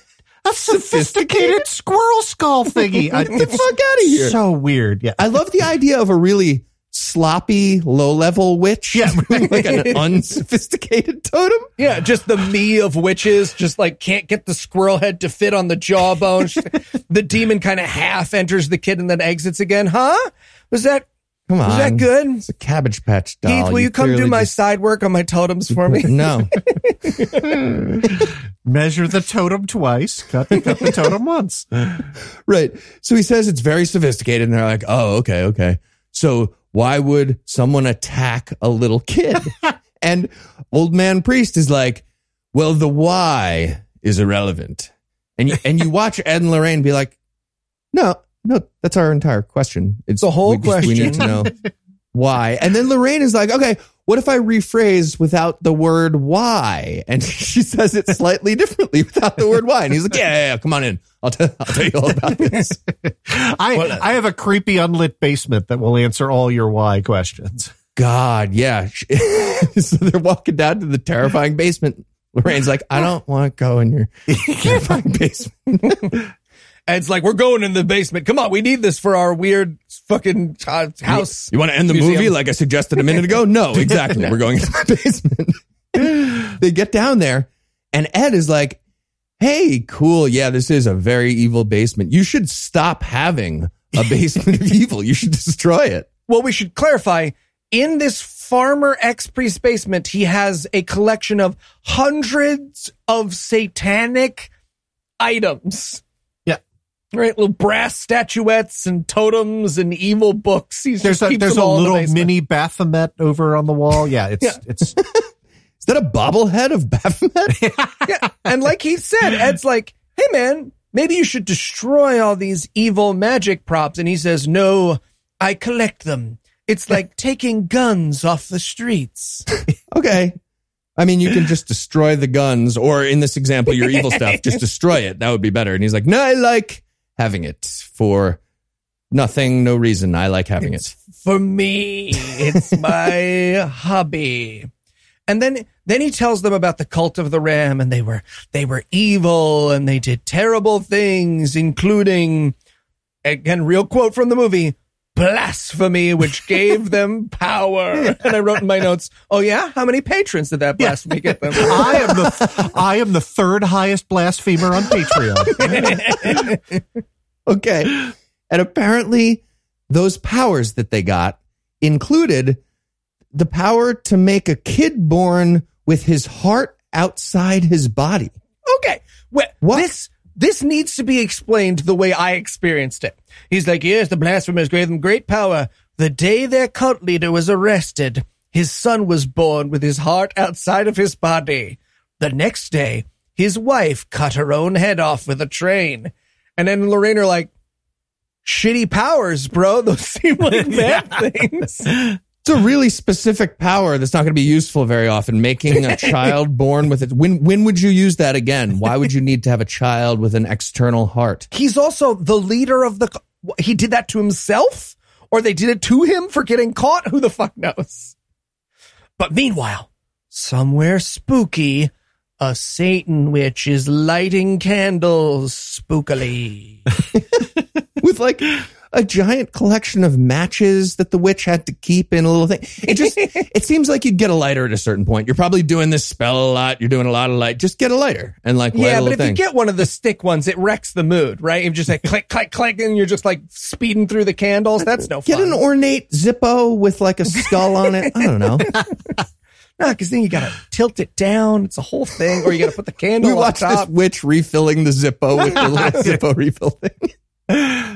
sophisticated squirrel skull thingy. Get the fuck out of here. So weird. Yeah. I love the idea of a really sloppy, low-level witch. Yeah. Like an unsophisticated totem. Yeah, just the me of witches, just like can't get the squirrel head to fit on the jawbone. The demon kind of half enters the kid and then exits again. Huh? Was that good? It's a Cabbage Patch doll. Heath, will you come do my side work on my totems for me? No. Measure the totem twice. Cut the totem once. Right. So he says it's very sophisticated, and they're like, oh, okay. So why would someone attack a little kid? And old man priest is like, well, the why is irrelevant. And you watch Ed and Lorraine be like, no, that's our entire question. It's the whole question. We need to know why. And then Lorraine is like, okay, what if I rephrase without the word why? And she says it slightly differently without the word why. And he's like, yeah, come on in. I'll tell you all about this. I have a creepy unlit basement that will answer all your why questions. God, yeah. So they're walking down to the terrifying basement. Lorraine's like, I don't want to go in your terrifying basement. And it's like, we're going in the basement. Come on, we need this for our weird fucking house. You want to end the movie like I suggested a minute ago? No, exactly. No. We're going into the basement. They get down there, and Ed is like, hey, cool. Yeah, this is a very evil basement. You should stop having a basement of evil. You should destroy it. Well, we should clarify, in this Farmer X priest basement, he has a collection of hundreds of satanic items. Right, little brass statuettes and totems and evil books. There's a little mini Baphomet over on the wall. Yeah, it's is that a bobblehead of Baphomet? Yeah. And like he said, Ed's like, hey man, maybe you should destroy all these evil magic props. And he says, no, I collect them. It's like taking guns off the streets. Okay. I mean, you can just destroy the guns, or in this example, your evil stuff, just destroy it. That would be better. And he's like, no, I like having it for nothing, no reason. I like having it. For me, it's my hobby. And then he tells them about the cult of the ram, and they were evil and they did terrible things, including, again, real quote from the movie, blasphemy, which gave them power. And I wrote in my notes, oh yeah? How many patrons did that blasphemy get them? I am the third highest blasphemer on Patreon. Okay. And apparently those powers that they got included the power to make a kid born with his heart outside his body. Okay. Well, what? This needs to be explained the way I experienced it. He's like, yes, the blasphemers gave them great power. The day their cult leader was arrested, his son was born with his heart outside of his body. The next day, his wife cut her own head off with a train. And then Lorraine are like, shitty powers, bro. Those seem like bad things. It's a really specific power that's not going to be useful very often, making a child born with it. When would you use that again? Why would you need to have a child with an external heart? He's also the leader of the... He did that to himself? Or they did it to him for getting caught? Who the fuck knows? But meanwhile, somewhere spooky, a Satan witch is lighting candles spookily. With like... a giant collection of matches that the witch had to keep in a little thing. It seems like you'd get a lighter at a certain point. You're probably doing this spell a lot. You're doing a lot of light. Just get a lighter and like, yeah, but if you get one of the stick ones, it wrecks the mood, right? You're just like click, click, click, and you're just like speeding through the candles. That's no fun. Get an ornate Zippo with like a skull on it. I don't know. No, because then you got to tilt it down. It's a whole thing. Or you got to put the candle on top. We watched this witch refilling the Zippo with the little Zippo refill thing.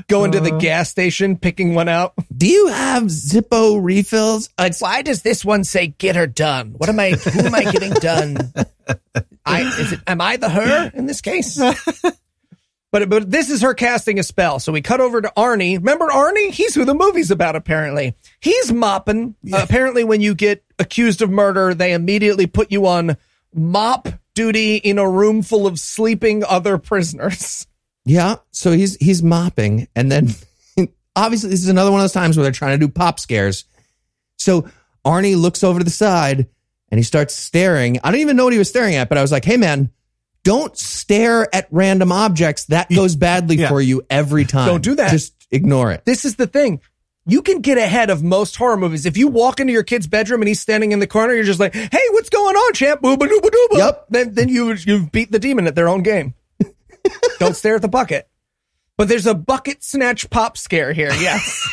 Going to the gas station, picking one out. Do you have Zippo refills? Why does this one say "get her done"? Who am I getting done? Am I the her in this case? But this is her casting a spell. So we cut over to Arnie. Remember Arnie? He's who the movie's about. Apparently, he's mopping. Yeah. Apparently, when you get accused of murder, they immediately put you on mop duty in a room full of sleeping other prisoners. Yeah, so he's mopping, and then obviously this is another one of those times where they're trying to do pop scares. So Arnie looks over to the side, and he starts staring. I don't even know what he was staring at, but I was like, hey, man, don't stare at random objects. That goes badly for you every time. Don't do that. Just ignore it. This is the thing. You can get ahead of most horror movies. If you walk into your kid's bedroom and he's standing in the corner, you're just like, hey, what's going on, champ? Booba dooba dooba. Yep. Then you've beat the demon at their own game. Don't stare at the bucket. But there's a bucket snatch pop scare here, yes.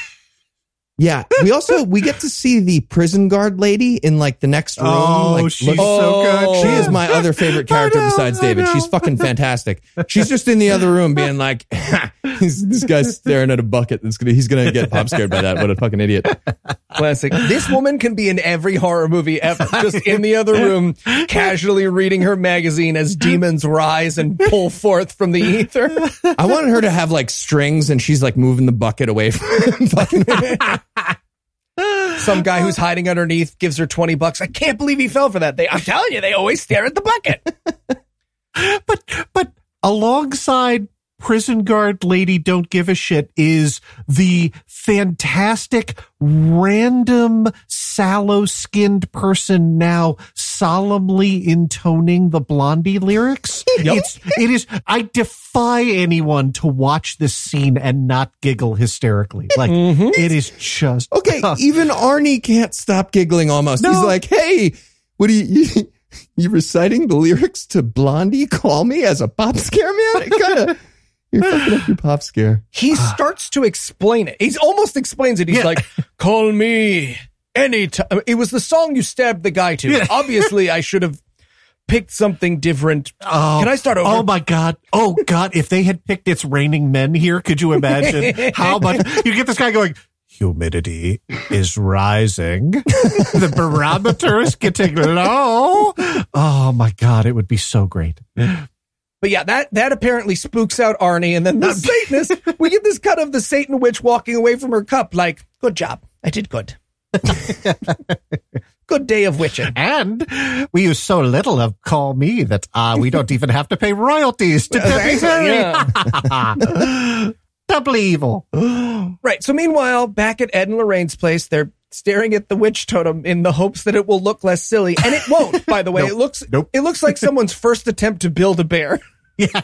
Yeah. We also, we get to see the prison guard lady in like the next room. Oh, she's so good. She is my other favorite character besides David. She's fucking fantastic. She's just in the other room being like, this guy's staring at a bucket. He's going to get pop scared by that. What a fucking idiot. Classic. This woman can be in every horror movie ever. Just in the other room, casually reading her magazine as demons rise and pull forth from the ether. I wanted her to have like strings and she's like moving the bucket away from fucking some guy who's hiding underneath gives her $20. I can't believe he fell for that. I'm telling you, they always stare at the bucket. But alongside prison guard lady don't give a shit is the fantastic random sallow-skinned person now solemnly intoning the Blondie lyrics. Yep. It is. I defy anyone to watch this scene and not giggle hysterically. Like it is just okay. Even Arnie can't stop giggling. Almost, no. He's like, "Hey, what do you reciting the lyrics to Blondie? Call me as a pop scare man." It kind of. You're fucking up your pop scare. He starts to explain it. He almost explains it. He's like, call me anytime. It was the song you stabbed the guy to. Yeah. Obviously, I should have picked something different. Can I start over? Oh, my God. Oh, God. If they had picked It's Raining Men here, could you imagine how much? You get this guy going, humidity is rising. The barometer is getting low. Oh, my God. It would be so great. But yeah, that apparently spooks out Arnie. And then the Satanist, we get this cut of the Satan witch walking away from her cup like, good job. I did good. Good day of witching. And we use so little of Call Me that we don't even have to pay royalties to Double evil. Right. So meanwhile, back at Ed and Lorraine's place, they're staring at the witch totem in the hopes that it will look less silly. And it won't, by the way. It looks like someone's first attempt to build a bear. Yeah.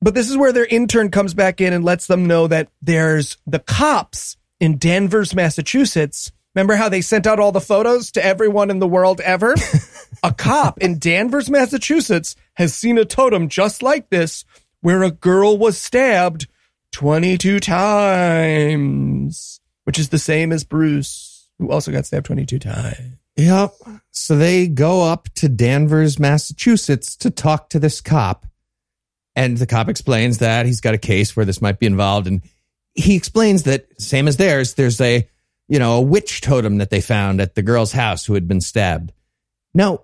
But this is where their intern comes back in and lets them know that there's the cops in Danvers, Massachusetts. Remember how they sent out all the photos to everyone in the world ever? A cop in Danvers, Massachusetts has seen a totem just like this where a girl was stabbed 22 times. Which is the same as Bruce, who also got stabbed 22 times. Yep. So they go up to Danvers, Massachusetts to talk to this cop. And the cop explains that he's got a case where this might be involved. And he explains that, same as theirs, there's a witch totem that they found at the girl's house who had been stabbed. Now,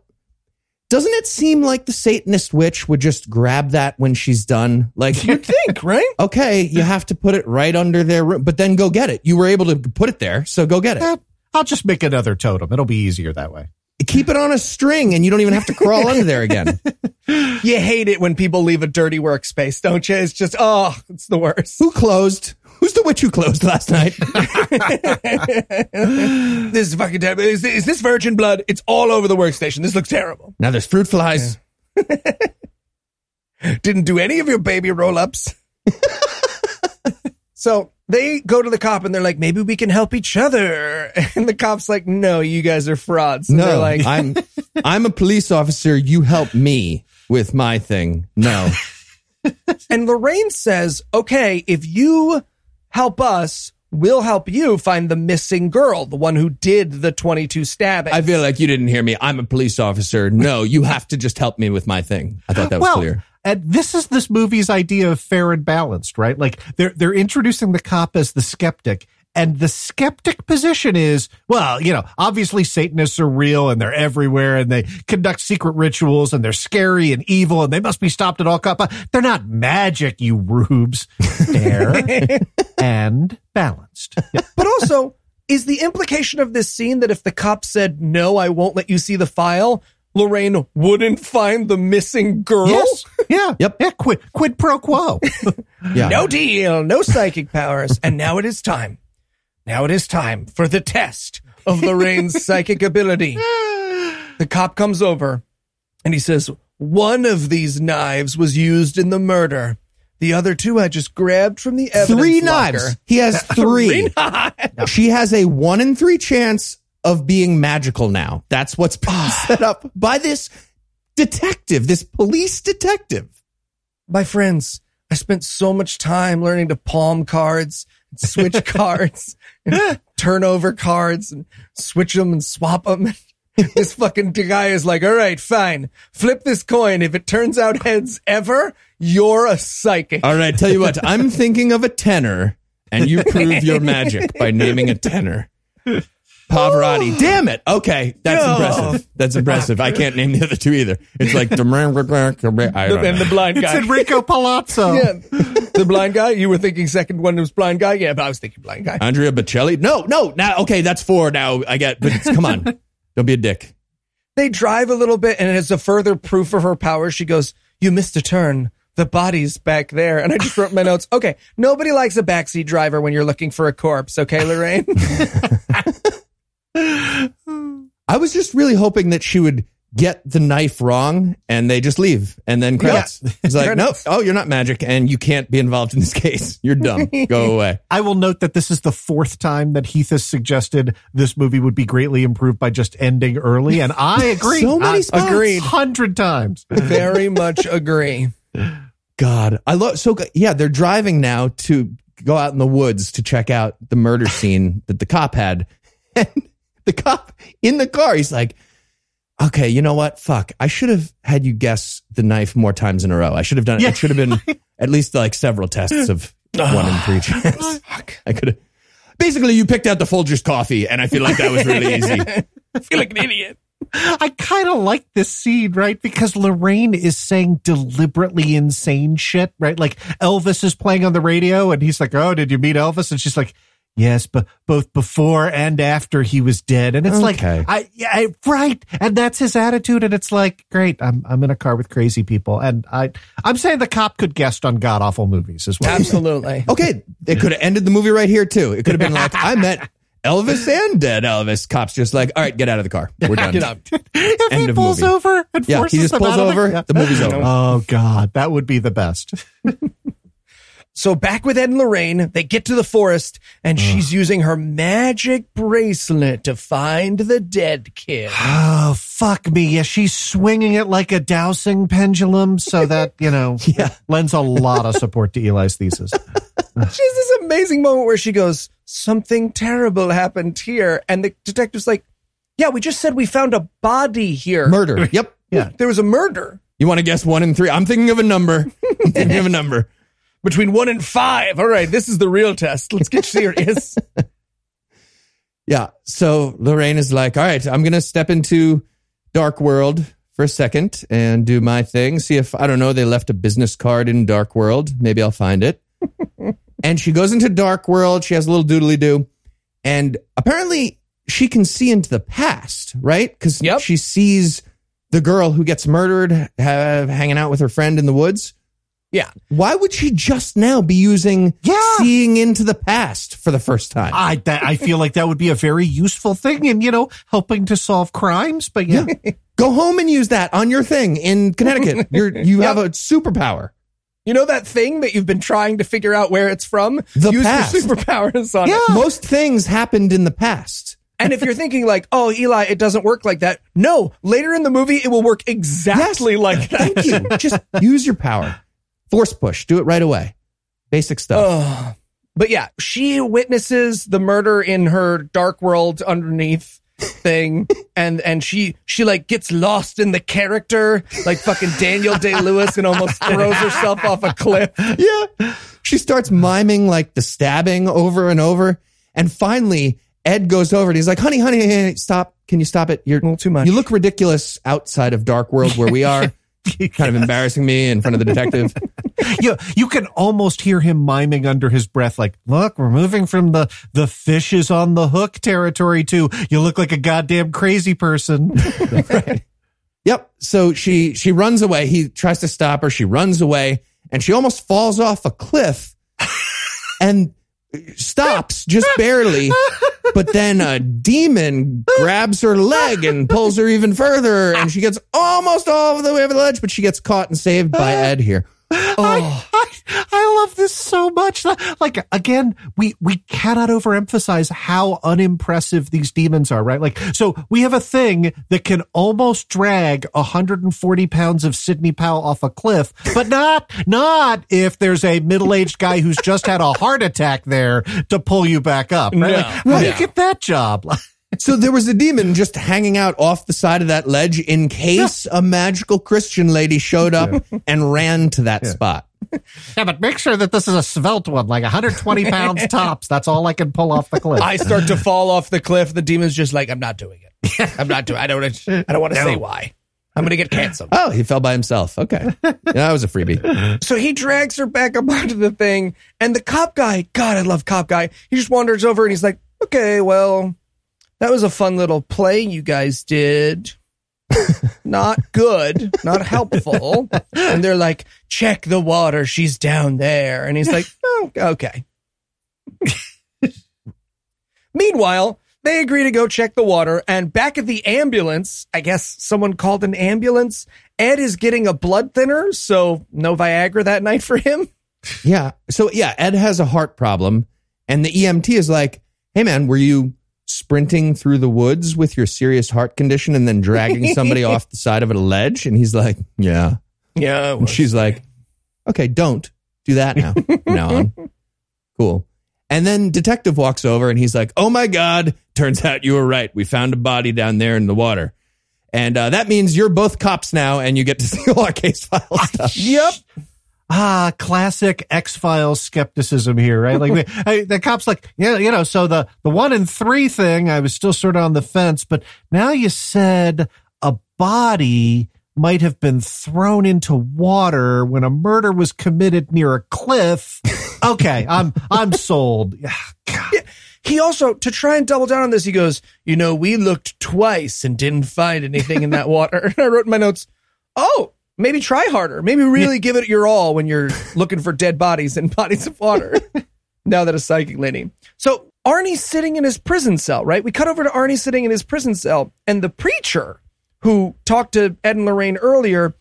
doesn't it seem like the Satanist witch would just grab that when she's done? Like, you'd think, right? Okay, you have to put it right under their room, but then go get it. You were able to put it there, so go get it. I'll just make another totem. It'll be easier that way. Keep it on a string, and you don't even have to crawl under there again. You hate it when people leave a dirty workspace, don't you? It's just, it's the worst. Who closed? Who's the witch who closed last night? This is fucking terrible. Is this virgin blood? It's all over the workstation. This looks terrible. Now there's fruit flies. Yeah. Didn't do any of your baby roll-ups. So they go to the cop and they're like, maybe we can help each other. And the cop's like, no, you guys are frauds. And they're like, I'm a police officer. You help me with my thing. No. And Lorraine says, okay, if you help us, we'll help you find the missing girl, the one who did the 22 stabbing. I feel like you didn't hear me. I'm a police officer. No, you have to just help me with my thing. I thought that was clear. And this movie's idea of fair and balanced, right? Like they're introducing the cop as the skeptic, and the skeptic position is, well, obviously Satanists are real and they're everywhere and they conduct secret rituals and they're scary and evil and they must be stopped at all costs. They're not magic, you rubes. Fair and balanced. Yeah. But also, is the implication of this scene that if the cop said, no, I won't let you see the file, Lorraine wouldn't find the missing girl? Yes. Yeah. Yep. Yeah. Quid pro quo. Yeah. No deal. No psychic powers. And now it is time for the test of Lorraine's psychic ability. The cop comes over and he says, one of these knives was used in the murder. The other two I just grabbed from the evidence locker. Three knives. He has three. She has a 1 in 3 chance of being magical now. That's what's been set up by this detective, this police detective. My friends, I spent so much time learning to palm cards switch cards and turn over cards and switch them and swap them. This fucking guy is like, all right, fine. Flip this coin. If it turns out heads ever, you're a psychic. All right, tell you what. I'm thinking of a tenor, and you prove your magic by naming a tenor. Pavarotti. Damn it. Okay. That's impressive. That's impressive. I can't name the other two either. It's like... And the blind guy. It's Enrico Palazzo. Yeah. The blind guy? You were thinking second one was blind guy? Yeah, but I was thinking blind guy. Andrea Bocelli? No. Now, okay, that's four now. I get... But come on. Don't be a dick. They drive a little bit, and as a further proof of her power, she goes, you missed a turn. The body's back there. And I just wrote my notes. Okay, nobody likes a backseat driver when you're looking for a corpse. Okay, Lorraine? I was just really hoping that she would get the knife wrong and they just leave and then credits. Yeah. It's like, no, oh, you're not magic and you can't be involved in this case. You're dumb. Go away. I will note that this is the fourth time that Heath has suggested this movie would be greatly improved by just ending early. And I agree. So many spots. Agreed. 100 times. Very much agree. God, I love, so yeah, they're driving now to go out in the woods to check out the murder scene that the cop had. And the cop in the car, he's like, okay, you know what? Fuck. I should have had you guess the knife more times in a row. I should have done it. Yeah. It should have been at least like several tests of 1 in 3 chance. Fuck. I could have. Basically, you picked out the Folgers coffee, and I feel like that was really easy. I feel like an idiot. I kind of like this scene, right? Because Lorraine is saying deliberately insane shit, right? Like Elvis is playing on the radio, and he's like, oh, did you meet Elvis? And she's like, yes, but both before and after he was dead. And it's okay. Like, I right. And that's his attitude. And it's like, great, I'm in a car with crazy people. And I'm saying the cop could guest on God Awful Movies as well. Absolutely. Okay. It could have ended the movie right here too. It could have been like, I met Elvis and dead Elvis. Cop's just like, all right, get out of the car. We're done. Get up. If he pulls over and forces them out of the car. The movie's over. Oh God, that would be the best. So back with Ed and Lorraine, they get to the forest, and she's using her magic bracelet to find the dead kid. Oh, fuck me. Yeah, she's swinging it like a dowsing pendulum, so that, lends a lot of support to Eli's thesis. She's this amazing moment where she goes, something terrible happened here. And the detective's like, yeah, we just said we found a body here. Murder. Yep. Yeah. There was a murder. You want to guess 1 and 3? I'm thinking of a number. Between 1 and 5. All right, this is the real test. Let's get serious. Yeah, so Lorraine is like, all right, I'm going to step into Dark World for a second and do my thing. See if, I don't know, they left a business card in Dark World. Maybe I'll find it. And she goes into Dark World. She has a little doodly-doo. And apparently she can see into the past, right? Because she sees the girl who gets murdered hanging out with her friend in the woods. Yeah. Why would she just now be using seeing into the past for the first time? I feel like that would be a very useful thing in, helping to solve crimes. But yeah. Go home and use that on your thing in Connecticut. You have a superpower. You know that thing that you've been trying to figure out where it's from? Use past. Your superpowers on it. Most things happened in the past. And if you're thinking like, oh, Eli, it doesn't work like that. No, later in the movie, it will work exactly like that. Thank you. Just use your power. Force push. Do it right away. Basic stuff. But yeah, she witnesses the murder in her Dark World underneath thing. and she like gets lost in the character like fucking Daniel Day-Lewis and almost throws herself off a cliff. Yeah. She starts miming like the stabbing over and over. And finally, Ed goes over and he's like, honey, stop. Can you stop it? You're a little too much. You look ridiculous outside of Dark World where we are. Kind of embarrassing me in front of the detective. You can almost hear him miming under his breath like, look, we're moving from the fish is on the hook territory to you look like a goddamn crazy person. Right. Yep. So she runs away. He tries to stop her. She runs away and she almost falls off a cliff and stops just barely. But then a demon grabs her leg and pulls her even further, and she gets almost all the way over the ledge, but she gets caught and saved by Ed here. I love this so much. Like, again, we cannot overemphasize how unimpressive these demons are, right? Like, so we have a thing that can almost drag 140 pounds of Sidney Powell off a cliff, but not if there's a middle-aged guy who's just had a heart attack there to pull you back up, right? No, like, well, you get that job. So there was a demon just hanging out off the side of that ledge in case a magical Christian lady showed up and ran to that spot. Yeah, but make sure that this is a svelte one, like 120 pounds tops. That's all I can pull off the cliff. I start to fall off the cliff. The demon's just like, I'm not doing it. I don't want to say why. I'm going to get canceled. Oh, he fell by himself. Okay. Yeah, that was a freebie. So he drags her back up onto the thing. And the cop guy, God, I love cop guy. He just wanders over and he's like, okay, well, that was a fun little play you guys did. Not good, not helpful. And they're like, check the water. She's down there. And he's like, oh, okay. Meanwhile, they agree to go check the water. And back at the ambulance, I guess someone called an ambulance. Ed is getting a blood thinner. So no Viagra that night for him. Yeah. So, yeah, Ed has a heart problem. And the EMT is like, hey, man, were you sprinting through the woods with your serious heart condition and then dragging somebody off the side of a ledge? And he's like, yeah. And she's like, okay, don't do that now. No. Cool. And then detective walks over and he's like, oh my God, turns out you were right. We found a body down there in the water. And that means you're both cops now and you get to see all our case file stuff. Yep. Ah, classic X-Files skepticism here, right? Like the cop's like, yeah, you know, so the 1 in 3 thing, I was still sort of on the fence, but now you said a body might have been thrown into water when a murder was committed near a cliff. Okay, I'm sold. God. Yeah. He also, to try and double down on this, he goes, you know, we looked twice and didn't find anything in that water. And I wrote in my notes, oh, maybe try harder. Maybe really give it your all when you're looking for dead bodies in bodies of water. Now that a psychic lady. So Arnie's sitting in his prison cell, right? We cut over to Arnie sitting in his prison cell. And the preacher who talked to Ed and Lorraine earlier,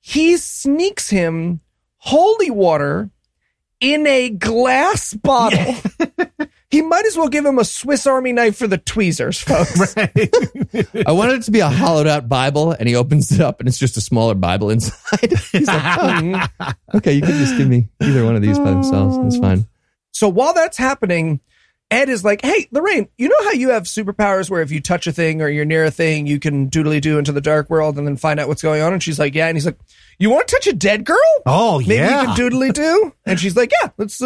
he sneaks him holy water in a glass bottle. He might as well give him a Swiss Army knife for the tweezers, folks. Right. I wanted it to be a hollowed out Bible, and he opens it up, and it's just a smaller Bible inside. He's like, oh, okay, you can just give me either one of these by themselves. That's fine. So while that's happening, Ed is like, hey, Lorraine, you know how you have superpowers where if you touch a thing or you're near a thing, you can doodly-doo into the dark world and then find out what's going on? And she's like, yeah. And he's like, you want to touch a dead girl? Oh, maybe yeah. Maybe you can doodly-doo? And she's like, yeah, let's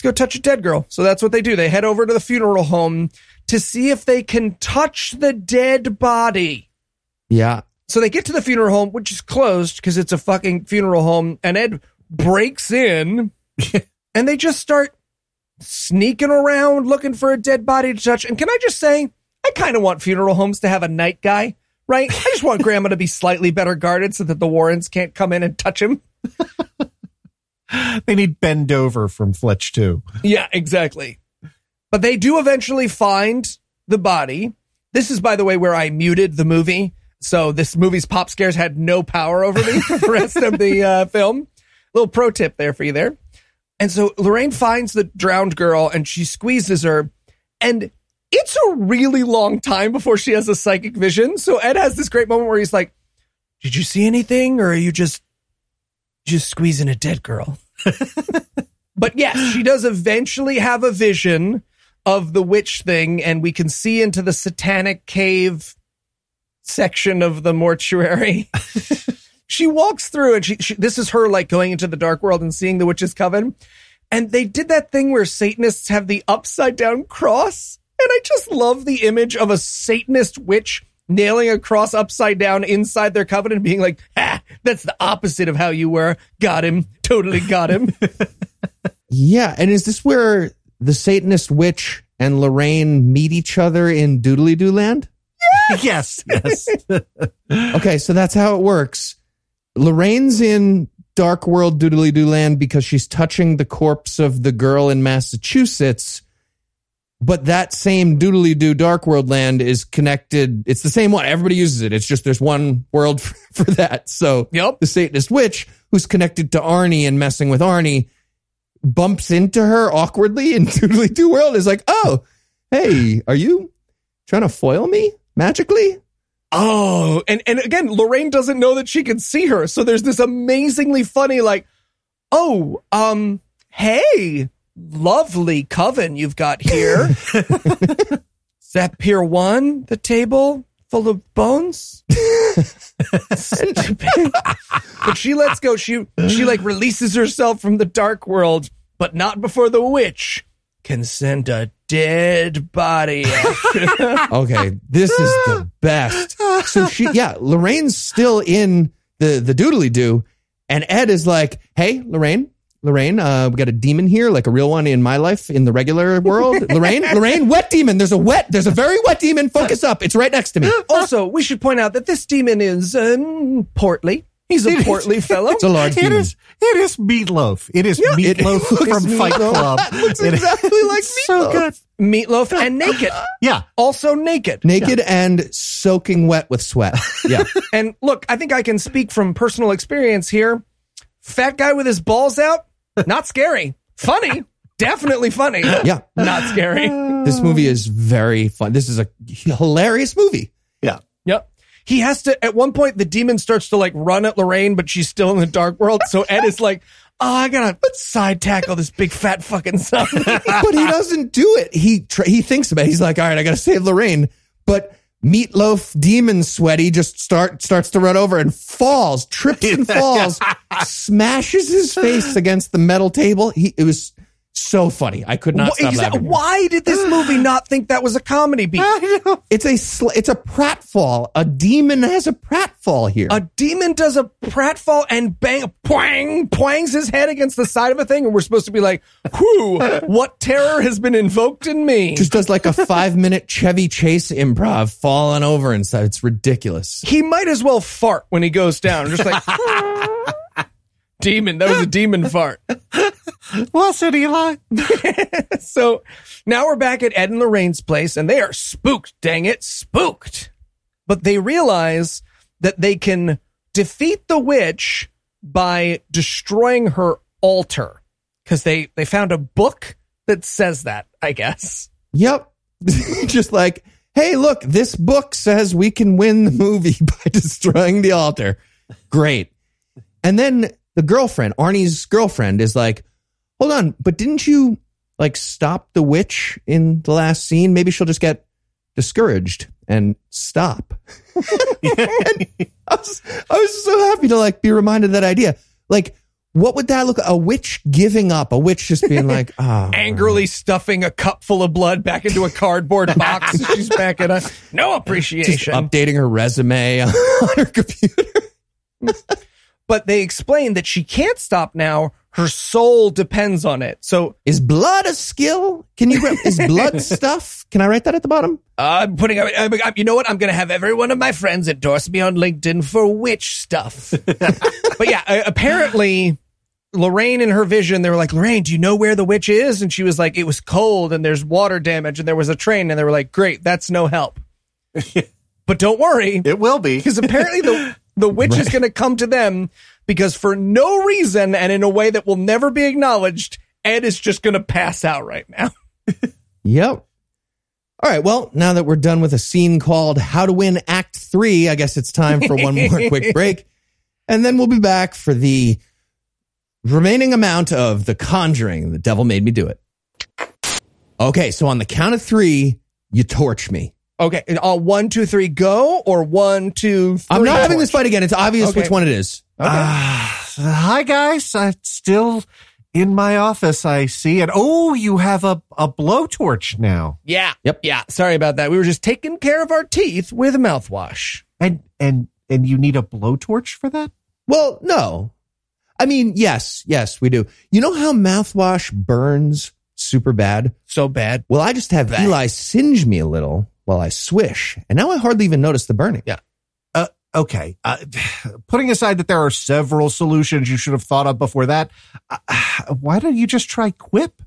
go touch a dead girl. So that's what they do. They head over to the funeral home to see if they can touch the dead body. Yeah. So they get to the funeral home, which is closed because it's a fucking funeral home. And Ed breaks in and they just start sneaking around looking for a dead body to touch. And can I just say, I kind of want funeral homes to have a night guy, right? I just want grandma to be slightly better guarded so that the Warrens can't come in and touch him. They need Bend Over from Fletch 2. Yeah, exactly. But they do eventually find the body. This is, by the way, where I muted the movie. So this movie's pop scares had no power over me for the rest of the film. Little pro tip there for you there. And so Lorraine finds the drowned girl and she squeezes her. And it's a really long time before she has a psychic vision. So Ed has this great moment where he's like, did you see anything? Or are you just squeezing a dead girl? But yes, she does eventually have a vision of the witch thing, and we can see into the satanic cave section of the mortuary. She walks through, and she this is her like going into the dark world and seeing the witch's coven. And they did that thing where Satanists have the upside down cross, and I just love the image of a Satanist witch nailing a cross upside down inside their covenant and being like, ah, that's the opposite of how you were. Got him. Totally got him. Yeah. And is this where the Satanist witch and Lorraine meet each other in Doodly Doo Land? Yes. Yes. Okay. So that's how it works. Lorraine's in Dark World Doodly Doo Land because she's touching the corpse of the girl in Massachusetts. But that same doodly-doo dark world land is connected. It's the same one. Everybody uses it. It's just there's one world for that. So the Satanist witch, who's connected to Arnie and messing with Arnie, bumps into her awkwardly in doodly-doo world. Is like, oh, hey, are you trying to foil me magically? Oh, and again, Lorraine doesn't know that she can see her. So there's this amazingly funny like, oh, hey. Lovely coven you've got here. Is that Pier 1? The table full of bones? But she lets go. She like releases herself from the dark world, but not before the witch can send a dead body. Okay, this is the best. So Lorraine's still in the doodly-doo, and Ed is like, hey, Lorraine, we got a demon here, like a real one in my life, in the regular world. Lorraine, wet demon. There's a very wet demon. Focus up. It's right next to me. Also, we should point out that this demon is portly. He's a portly fellow. It's a large demon. It is Meatloaf. It is Meatloaf from Fight Club. It looks exactly like Meatloaf. So good. Meatloaf and naked. Yeah. Also naked. And soaking wet with sweat. Yeah. And look, I think I can speak from personal experience here. Fat guy with his balls out, not scary. Funny, definitely funny. Yeah. Not scary. This movie is very fun. This is a hilarious movie. Yeah. Yep. He has to, at one point, the demon starts to like run at Lorraine, but she's still in the dark world. So Ed is like, oh, I gotta side tackle this big fat fucking son. But he doesn't do it. He thinks about it. He's like, all right, I gotta save Lorraine. But Meatloaf demon sweaty just starts to run over and trips and falls, smashes his face against the metal table. It was so funny. I could not stop laughing. Why did this movie not think that was a comedy beat? It's a pratfall. A demon has a pratfall here. A demon does a pratfall and bang, poings his head against the side of a thing, and we're supposed to be like, whew, what terror has been invoked in me? Just does like a 5-minute Chevy Chase improv, falling over inside. It's ridiculous. He might as well fart when he goes down. Just like, demon. That was a demon fart. What's it, Eli? So now we're back at Ed and Lorraine's place, and they are spooked. Dang it, spooked. But they realize that they can defeat the witch by destroying her altar, because they found a book that says that, I guess. Yep. Just like, hey, look, this book says we can win the movie by destroying the altar. Great. And then the girlfriend, Arnie's girlfriend, is like, hold on, but didn't you like stop the witch in the last scene? Maybe she'll just get discouraged and stop. And I was so happy to like be reminded of that idea. Like, what would that look like? A witch giving up, a witch just being like, oh. Angrily stuffing a cup full of blood back into a cardboard box. She's back at us. No appreciation. Just updating her resume on her computer. But they explain that she can't stop now. Her soul depends on it. So is blood a skill? Is blood stuff? Can I write that at the bottom? You know what? I'm going to have every one of my friends endorse me on LinkedIn for witch stuff. But yeah, apparently Lorraine in her vision, they were like, Lorraine, do you know where the witch is? And she was like, it was cold and there's water damage and there was a train. And they were like, great, that's no help. But don't worry. It will be. Because apparently the witch is going to come to them, because for no reason and in a way that will never be acknowledged, Ed is just going to pass out right now. Yep. All right. Well, now that we're done with a scene called How to Win Act 3, I guess it's time for one more quick break. And then we'll be back for the remaining amount of The Conjuring, The Devil Made Me Do It. Okay. So on the count of 3, you torch me. Okay, 1, 2, 3, go, or 1, 2, 3. I'm not having this fight again. It's obvious which one it is. Okay. Hi, guys. I'm still in my office, I see. And you have a blowtorch now. Yeah. Yep. Yeah. Sorry about that. We were just taking care of our teeth with a mouthwash. And you need a blowtorch for that? Well, no. I mean, yes, we do. You know how mouthwash burns super bad? So bad. Well, I just have Eli singe me a little while I swish, and now I hardly even notice the burning. Yeah. Okay. Putting aside that there are several solutions you should have thought of before that, why don't you just try Quip?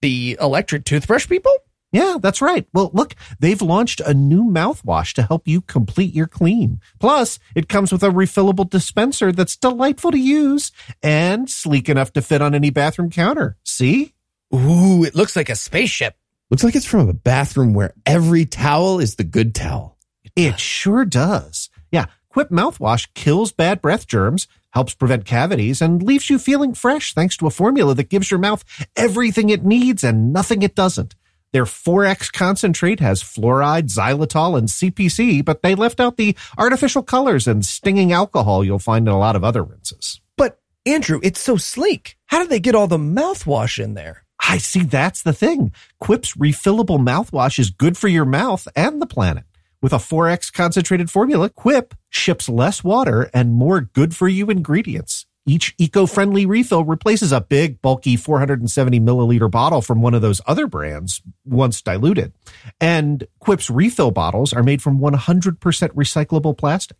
The electric toothbrush people? Yeah, that's right. Well, look, they've launched a new mouthwash to help you complete your clean. Plus, it comes with a refillable dispenser that's delightful to use and sleek enough to fit on any bathroom counter. See? Ooh, it looks like a spaceship. Looks like it's from a bathroom where every towel is the good towel. It sure does. Yeah, Quip mouthwash kills bad breath germs, helps prevent cavities, and leaves you feeling fresh thanks to a formula that gives your mouth everything it needs and nothing it doesn't. Their 4X concentrate has fluoride, xylitol, and CPC, but they left out the artificial colors and stinging alcohol you'll find in a lot of other rinses. But, Andrew, it's so sleek. How do they get all the mouthwash in there? I see, that's the thing. Quip's refillable mouthwash is good for your mouth and the planet. With a 4X concentrated formula, Quip ships less water and more good-for-you ingredients. Each eco-friendly refill replaces a big, bulky 470-milliliter bottle from one of those other brands once diluted. And Quip's refill bottles are made from 100% recyclable plastic.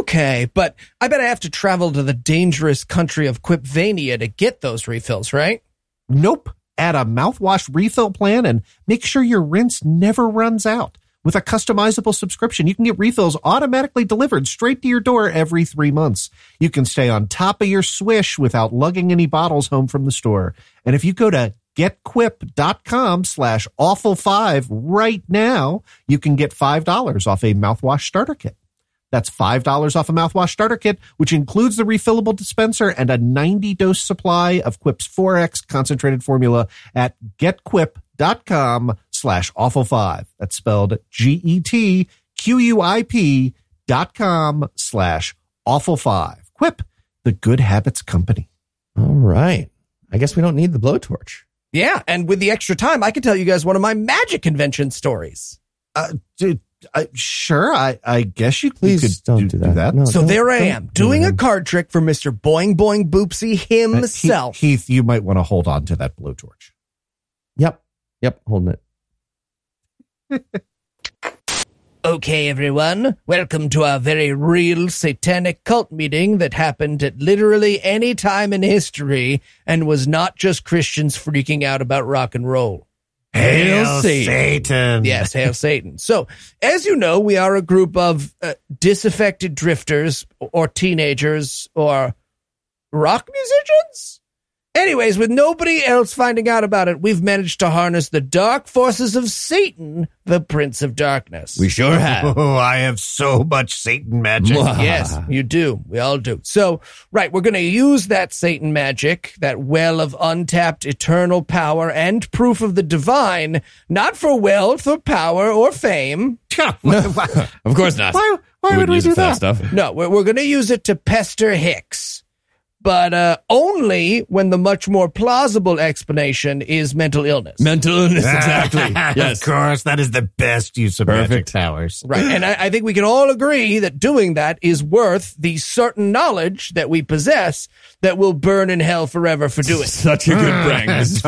Okay, but I bet I have to travel to the dangerous country of Quipvania to get those refills, right? Nope. Add a mouthwash refill plan and make sure your rinse never runs out. With a customizable subscription, you can get refills automatically delivered straight to your door every 3 months. You can stay on top of your swish without lugging any bottles home from the store. And if you go to getquip.com/awful5 right now, you can get $5 off a mouthwash starter kit. That's $5 off a mouthwash starter kit, which includes the refillable dispenser and a 90-dose supply of Quip's 4X concentrated formula at getquip.com/awful5. That's spelled GETQUIP.com/awful5. Quip, the good habits company. All right. I guess we don't need the blowtorch. Yeah, and with the extra time, I can tell you guys one of my magic convention stories. Dude. Sure, I guess you please could don't do that. No, so there I am doing a card trick for Mr. Boing Boing Boopsy himself. Heath, you might want to hold on to that blowtorch. Yep, holding it. Okay, everyone, welcome to our very real satanic cult meeting that happened at literally any time in history and was not just Christians freaking out about rock and roll. Hail Satan. Yes, hail Satan. So, as you know, we are a group of disaffected drifters or teenagers or rock musicians. Anyways, with nobody else finding out about it, we've managed to harness the dark forces of Satan, the Prince of Darkness. We sure have. Oh, I have so much Satan magic. Yes, you do. We all do. So, right, we're going to use that Satan magic, that well of untapped eternal power and proof of the divine, not for wealth or power or fame. Of course not. Why would we do that? Stuff. No, we're going to use it to pester Hicks. But only when the much more plausible explanation is mental illness. Mental illness, exactly. Yes. Of course, that is the best use of perfect powers. Right, and I think we can all agree that doing that is worth the certain knowledge that we possess that will burn in hell forever for doing. Such a good prank.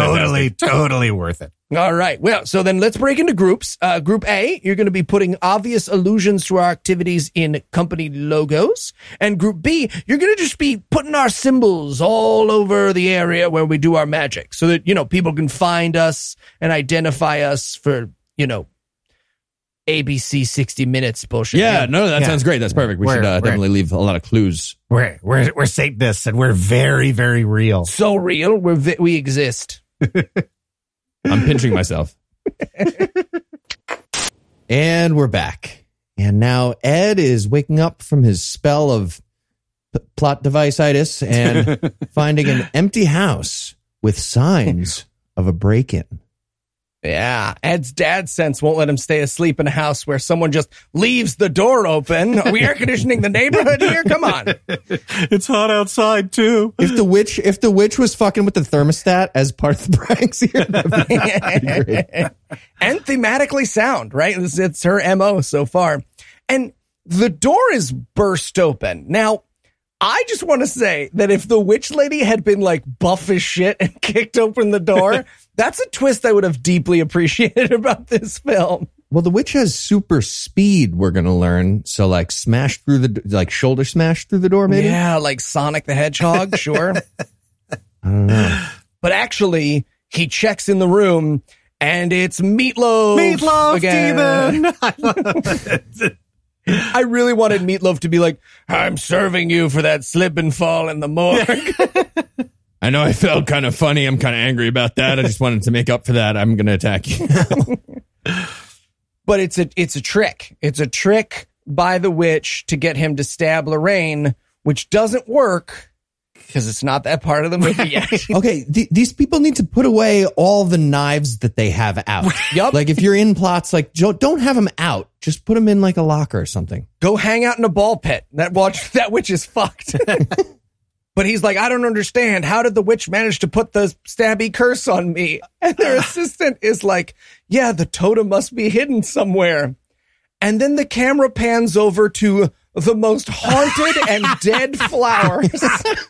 Totally worth it. All right. Well, so then let's break into groups. Group A, you're going to be putting obvious allusions to our activities in company logos. And Group B, you're going to just be putting our symbols all over the area where we do our magic so that, people can find us and identify us for, ABC 60 Minutes bullshit. Yeah, no, that sounds great. That's perfect. We should definitely leave a lot of clues. We're Satanists and we're very, very real. So real. We exist. I'm pinching myself. And we're back. And now Ed is waking up from his spell of plot device-itis and finding an empty house with signs of a break-in. Yeah, Ed's dad sense won't let him stay asleep in a house where someone just leaves the door open. Are we air conditioning the neighborhood here? Come on. It's hot outside, too. If the witch was fucking with the thermostat as part of the pranks here, that'd be great. And thematically sound, right? It's her MO so far. And the door is burst open. Now, I just want to say that if the witch lady had been like buff as shit and kicked open the door, that's a twist I would have deeply appreciated about this film. Well, the witch has super speed, we're going to learn. So like shoulder smash through the door, maybe? Yeah, like Sonic the Hedgehog, sure. I don't know. But actually, he checks in the room And it's Meatloaf. Meatloaf again. Demon. I love it. I really wanted Meatloaf to be like, I'm serving you for that slip and fall in the morgue. I know I felt kind of funny. I'm kind of angry about that. I just wanted to make up for that. I'm going to attack you. But it's a trick. It's a trick by the witch to get him to stab Lorraine, which doesn't work because it's not that part of the movie yet. Okay, these people need to put away all the knives that they have out. Yep. Like if you're in plots, like don't have them out. Just put them in like a locker or something. Go hang out in a ball pit. That witch is fucked. But he's like, I don't understand. How did the witch manage to put the stabby curse on me? And their assistant is like, yeah, the totem must be hidden somewhere. And then the camera pans over to the most haunted and dead flowers.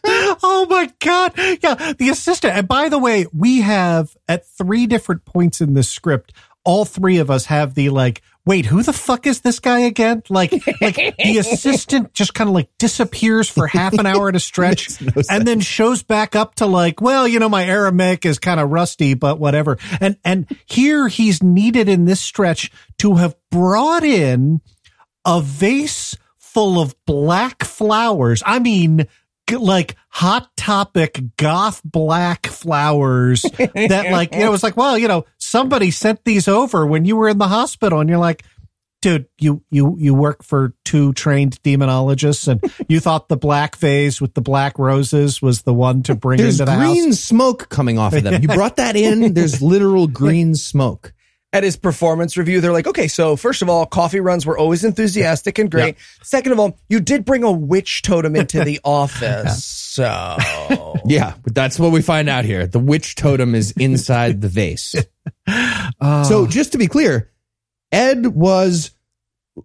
Oh, my God. Yeah, the assistant. And by the way, we have at 3 different points in this script, all 3 of us have the like, wait, who the fuck is this guy again? Like the assistant just kind of like disappears for half an hour at a stretch and then shows back up to like, well, you know, my Aramaic is kind of rusty, but whatever. And here he's needed in this stretch to have brought in a vase full of black flowers. I mean, like Hot Topic goth black flowers that like, you know, it was like, well, you know, somebody sent these over when you were in the hospital and you're like, dude, you work for 2 trained demonologists and you thought the black vase with the black roses was the one to bring into the house. There's green smoke coming off of them. You brought that in. There's literal green smoke. At his performance review, they're like, okay, so first of all, coffee runs were always enthusiastic and great. Yeah. Second of all, you did bring a witch totem into the office. Yeah. So. Yeah, but that's what we find out here. The witch totem is inside the vase. So just to be clear, Ed was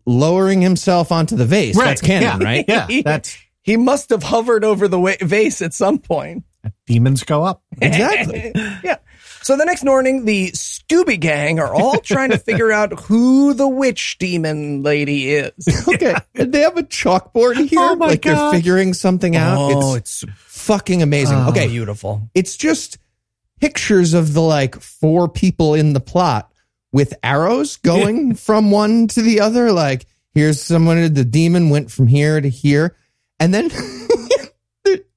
lowering himself onto the vase. Right. That's canon, yeah. Right? Yeah. He must have hovered over the vase at some point. Demons go up. Exactly. Yeah. So the next morning, the Scooby Gang are all trying to figure out who the witch demon lady is. Okay. And they have a chalkboard here. Oh my God. They're figuring something out. Oh, it's fucking amazing. Okay. Beautiful. It's just pictures of the like 4 people in the plot with arrows going from one to the other. Like, here's someone, the demon went from here to here. And then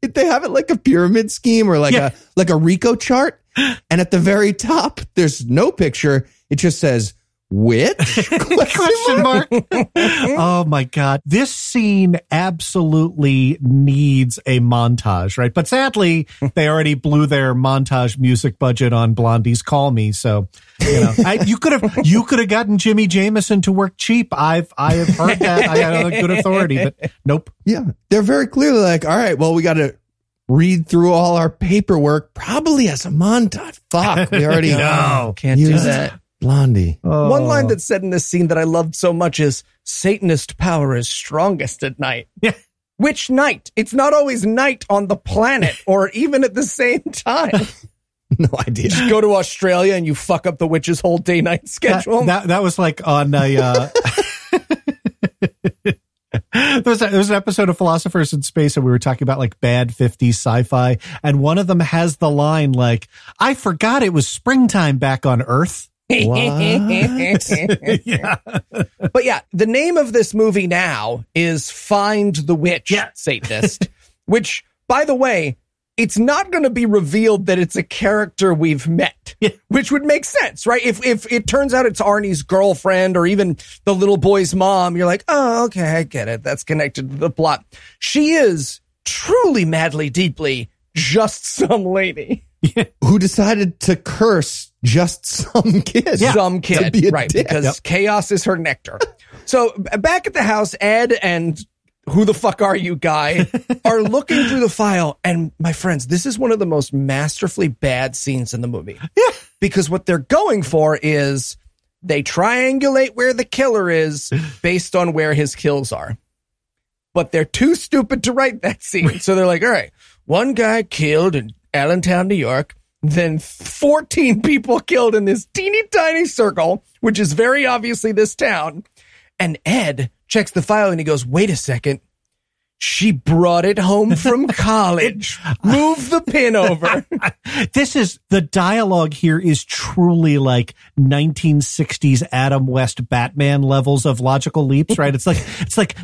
they have it like a pyramid scheme or like a Ricoh chart. And at the very top, there's no picture. It just says, witch? Question mark. Oh, my God. This scene absolutely needs a montage, right? But sadly, they already blew their montage music budget on Blondie's Call Me. So, you know, you could have gotten Jimmy Jameson to work cheap. I have heard that. I got on good authority, but nope. Yeah. They're very clearly like, all right, well, we got to read through all our paperwork, probably as a montage. Fuck, we already know. Can't do that. Blondie. Oh. One line that's said in this scene that I loved so much is, Satanist power is strongest at night. Yeah. Which night? It's not always night on the planet or even at the same time. No idea. Just go to Australia and you fuck up the witch's whole day-night schedule. That was like on a... There was an episode of Philosophers in Space and we were talking about like bad 50s sci-fi, and one of them has the line like, I forgot it was springtime back on Earth. What? Yeah. But yeah, the name of this movie now is Find the Witch, Satanist, which, by the way, it's not going to be revealed that it's a character we've met, which would make sense, right? If it turns out it's Arnie's girlfriend or even the little boy's mom, you're like, oh, okay, I get it. That's connected to the plot. She is truly, madly, deeply just some lady. Yeah. Who decided to curse just some kid. Yeah. Some kid, be right, dick. Because chaos is her nectar. So back at the house, Ed and... who the fuck are you guy are looking through the file. And my friends, this is one of the most masterfully bad scenes in the movie. Yeah. Because what they're going for is they triangulate where the killer is based on where his kills are. But they're too stupid to write that scene. So they're like, all right, one guy killed in Allentown, New York, then 14 people killed in this teeny tiny circle, which is very obviously this town. And Ed checks the file and he goes, wait a second. She brought it home from college. Move the pin over. This is, the dialogue here is truly like 1960s Adam West Batman levels of logical leaps, right? It's like,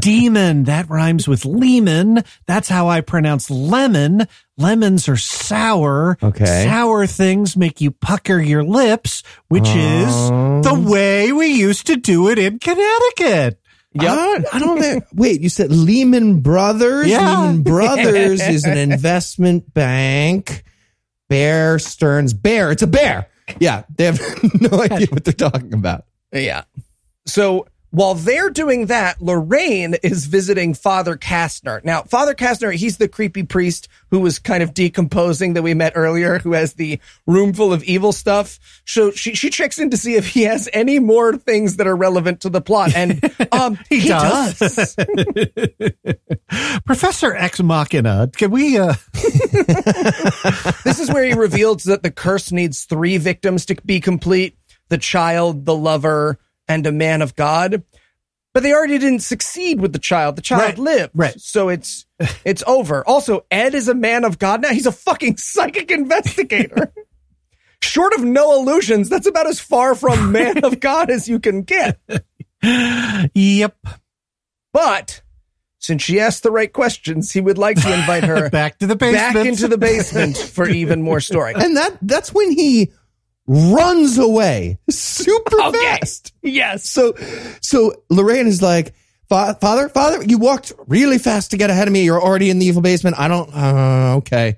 demon, that rhymes with Lehman. That's how I pronounce lemon. Lemons are sour. Okay. Sour things make you pucker your lips, which is the way we used to do it in Connecticut. Yeah, I don't think. Wait, you said Lehman Brothers? Yeah. Lehman Brothers is an investment bank. Bear Stearns. Bear. It's a bear. Yeah. They have no idea what they're talking about. Yeah. So while they're doing that, Lorraine is visiting Father Kastner. Now, Father Kastner, he's the creepy priest who was kind of decomposing that we met earlier, who has the room full of evil stuff. So she checks in to see if he has any more things that are relevant to the plot. And he does. Professor Ex Machina, can we... This is where he reveals that the curse needs 3 victims to be complete. The child, the lover... and a man of God, but they already didn't succeed with the child. The child lived, right? So it's over. Also, Ed is a man of God now. He's a fucking psychic investigator. Short of No Illusions, that's about as far from man of God as you can get. Yep. But since she asked the right questions, he would like to invite her back into the basement for even more story. And that's when he runs away super fast. Yes. So Lorraine is like, Father, you walked really fast to get ahead of me. You're already in the evil basement. I don't, okay.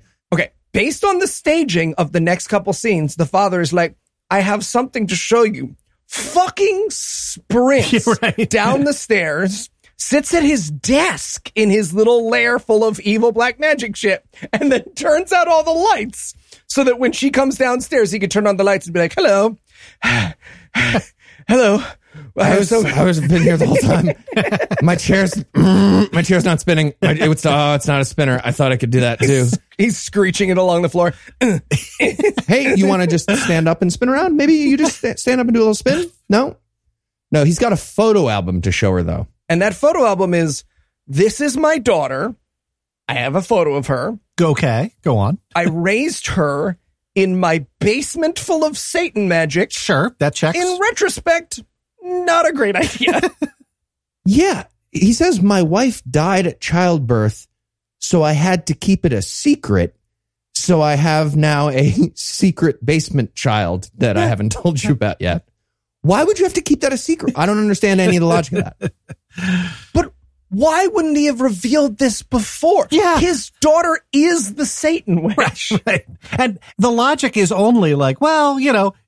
Based on the staging of the next couple scenes, the father is like, I have something to show you. Fucking sprints down the stairs, sits at his desk in his little lair full of evil black magic shit, and then turns out all the lights so that when she comes downstairs, he could turn on the lights and be like, hello. Hello. I was been here the whole time. My chair's not spinning. It's not a spinner. I thought I could do that too. He's screeching it along the floor. Hey, you want to just stand up and spin around? Maybe you just stand up and do a little spin? No, he's got a photo album to show her though. And that photo album is, this is my daughter. I have a photo of her. Okay, go on. I raised her in my basement full of Satan magic. Sure, that checks. In retrospect, not a great idea. Yeah, he says my wife died at childbirth, so I had to keep it a secret. So I have now a secret basement child that I haven't told you about yet. Why would you have to keep that a secret? I don't understand any of the logic of that. But why wouldn't he have revealed this before? Yeah. His daughter is the Satan witch. Right. And the logic is only like, well,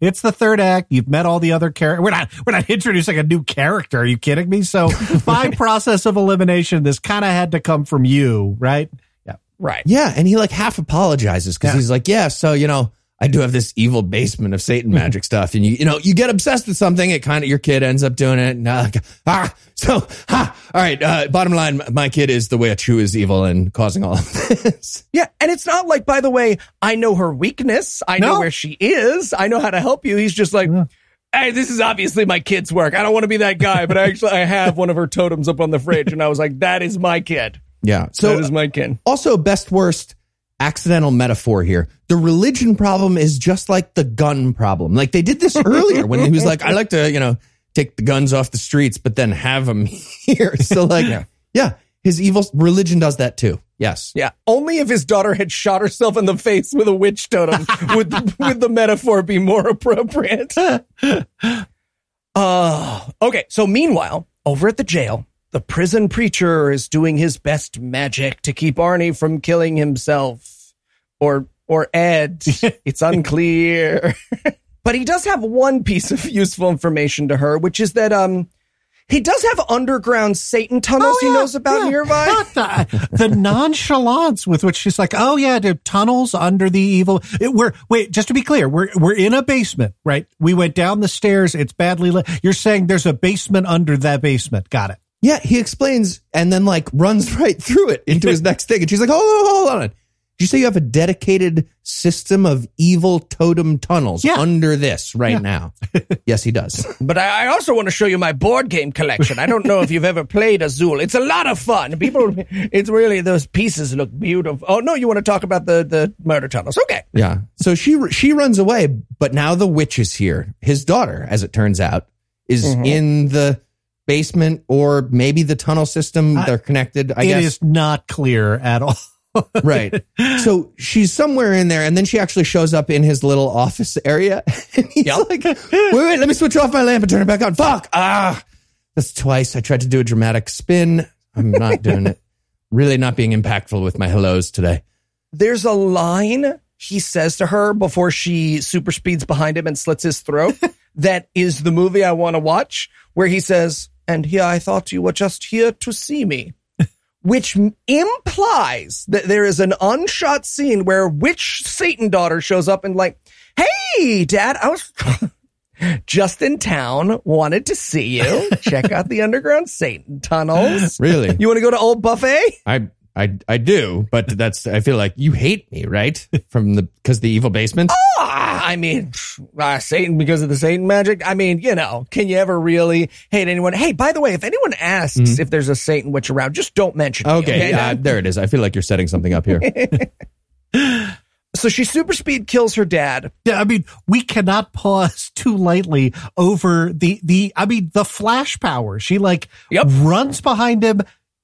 it's the third act. You've met all the other characters. We're not introducing a new character. Are you kidding me? So by process of elimination, this kind of had to come from you, right? Yeah. Right. Yeah. And he like half apologizes because he's like, I do have this evil basement of Satan magic stuff. And you get obsessed with something. It kind of, your kid ends up doing it. And all right. Bottom line, my kid is the witch who is evil and causing all of this. Yeah. And it's not like, by the way, I know her weakness. I know where she is. I know how to help you. He's just like, hey, this is obviously my kid's work. I don't want to be that guy, but I have one of her totems up on the fridge. And I was like, that is my kid. Yeah. So that is my kid. Also, best worst accidental metaphor here. The religion problem is just like the gun problem. Like they did this earlier when he was like, I like to, take the guns off the streets, but then have them here. So like, yeah, his evil religion does that too. Yes. Yeah. Only if his daughter had shot herself in the face with a witch totem would the metaphor be more appropriate. Okay. So meanwhile, over at the jail, the prison preacher is doing his best magic to keep Arnie from killing himself or Ed. It's unclear. But he does have one piece of useful information to her, which is that he does have underground Satan tunnels he knows about nearby. The nonchalance with which she's like, the tunnels under the evil. Wait, just to be clear, we're in a basement, right? We went down the stairs. It's badly lit. You're saying there's a basement under that basement. Got it. Yeah, he explains and then runs right through it into his next thing. And she's like, hold on. you say you have a dedicated system of evil totem tunnels under this now? Yes, he does. But I also want to show you my board game collection. I don't know if you've ever played Azul. It's a lot of fun. People, it's really, those pieces look beautiful. Oh, no, you want to talk about the murder tunnels. Okay. Yeah. So she runs away, but now the witch is here. His daughter, as it turns out, is in the basement or maybe the tunnel system. They're connected, I guess. It is not clear at all. Right. So she's somewhere in there, and then she actually shows up in his little office area. And he's like, wait, let me switch off my lamp and turn it back on. Fuck. That's twice. I tried to do a dramatic spin. I'm not doing it. Really not being impactful with my hellos today. There's a line he says to her before she super speeds behind him and slits his throat. That is the movie I want to watch, where he says, "And here I thought you were just here to see me." Which implies that there is an unshot scene where witch Satan daughter shows up and like, "Hey, Dad, I was just in town, wanted to see you. Check out the underground Satan tunnels. Really? You want to go to Old Buffet?" I do, but that's, I feel like you hate me, right? Because the evil basement? Oh, I mean, Satan, because of the Satan magic. I mean, you know, can you ever really hate anyone? Hey, by the way, if anyone asks if there's a Satan witch around, just don't mention it. Okay, there it is. I feel like you're setting something up here. So she super speed kills her dad. Yeah, I mean, we cannot pause too lightly over the flash power. She runs behind him,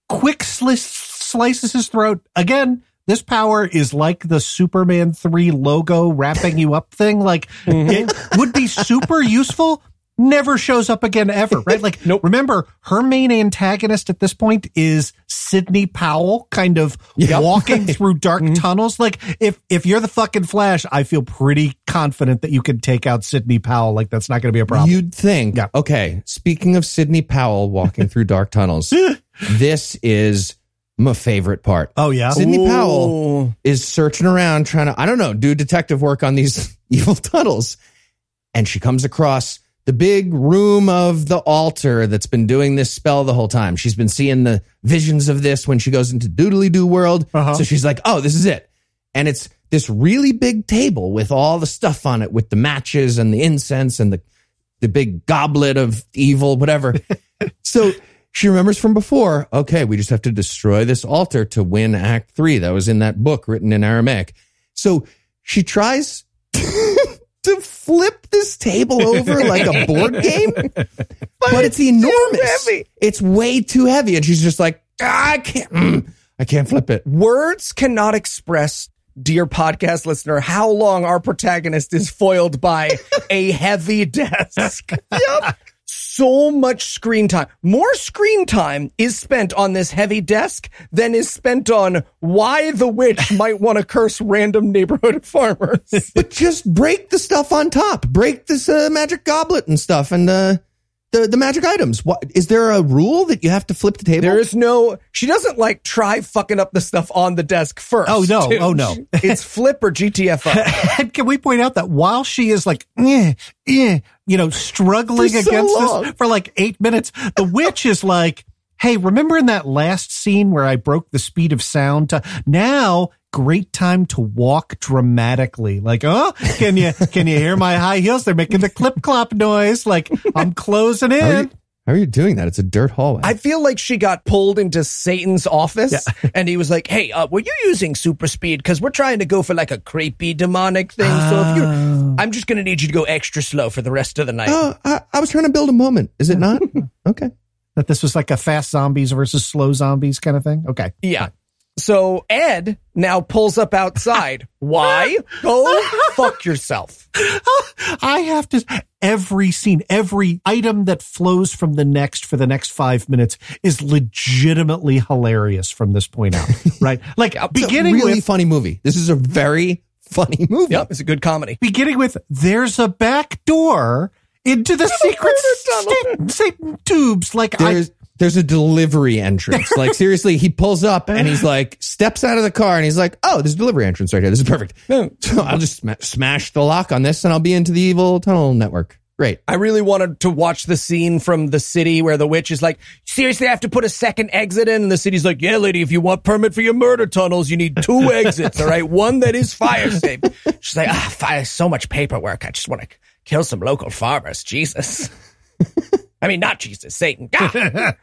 quick slices his throat. Again, this power is like the Superman 3 logo wrapping you up thing. Like, it would be super useful. Never shows up again ever, right? Like, nope. Remember, her main antagonist at this point is Sidney Powell, kind of walking through dark tunnels. Like, if you're the fucking Flash, I feel pretty confident that you can take out Sidney Powell. Like, that's not going to be a problem. You'd think. Yeah. Okay, speaking of Sidney Powell walking through dark tunnels, this is my favorite part. Oh, yeah? Sidney Powell is searching around trying to, I don't know, do detective work on these evil tunnels. And she comes across the big room of the altar that's been doing this spell the whole time. She's been seeing the visions of this when she goes into doodly-doo world. So she's like, oh, this is it. And it's this really big table with all the stuff on it, with the matches and the incense and the big goblet of evil, whatever. So she remembers from before, okay, we just have to destroy this altar to win Act 3. That was in that book written in Aramaic. So she tries to flip this table over like a board game, but it's enormous. It's way too heavy. And she's just like, I can't flip it. Words cannot express, dear podcast listener, how long our protagonist is foiled by a heavy desk. Yep. So much screen time. More screen time is spent on this heavy desk than is spent on why the witch might want to curse random neighborhood farmers. But just break the stuff on top. Break this magic goblet and stuff and the magic items. What, is there a rule that you have to flip the table? There is no. She doesn't try fucking up the stuff on the desk first. Oh, no. Dude. Oh, no. It's flip or GTFO. And can we point out that while she is like, struggling against this for 8 minutes, the witch is like, hey, remember in that last scene where I broke the speed of sound? Now, great time to walk dramatically. Like, oh, can you hear my high heels? They're making the clip-clop noise. Like, I'm closing in. How are you doing that? It's a dirt hallway. I feel like she got pulled into Satan's office, and he was like, hey, were you using super speed? Because we're trying to go for a creepy demonic thing. So if you're, I'm just going to need you to go extra slow for the rest of the night. Oh, I was trying to build a moment. Is it not? Okay. That this was like a fast zombies versus slow zombies kind of thing? Okay. Yeah. So Ed now pulls up outside. Why? Go fuck yourself. I have to. Every scene, every item that flows from the next for the next 5 minutes is legitimately hilarious from this point out. Right? Like, beginning with. It's a really funny movie. This is a very funny movie. Yep, it's a good comedy. Beginning with, there's a back door into the secret Satan tubes. Like, there's a delivery entrance. Like, seriously, he pulls up and he's like, steps out of the car and he's like, oh, there's a delivery entrance right here. This is perfect. So I'll just smash the lock on this and I'll be into the evil tunnel network. Great. I really wanted to watch the scene from The City where the witch is like, seriously, I have to put a second exit in? And the city's like, yeah, lady, if you want permit for your murder tunnels, you need two exits, all right? One that is fire safe. She's like, ah, fire, so much paperwork. I just want to kill some local farmers. Jesus. I mean, not Jesus, Satan. God.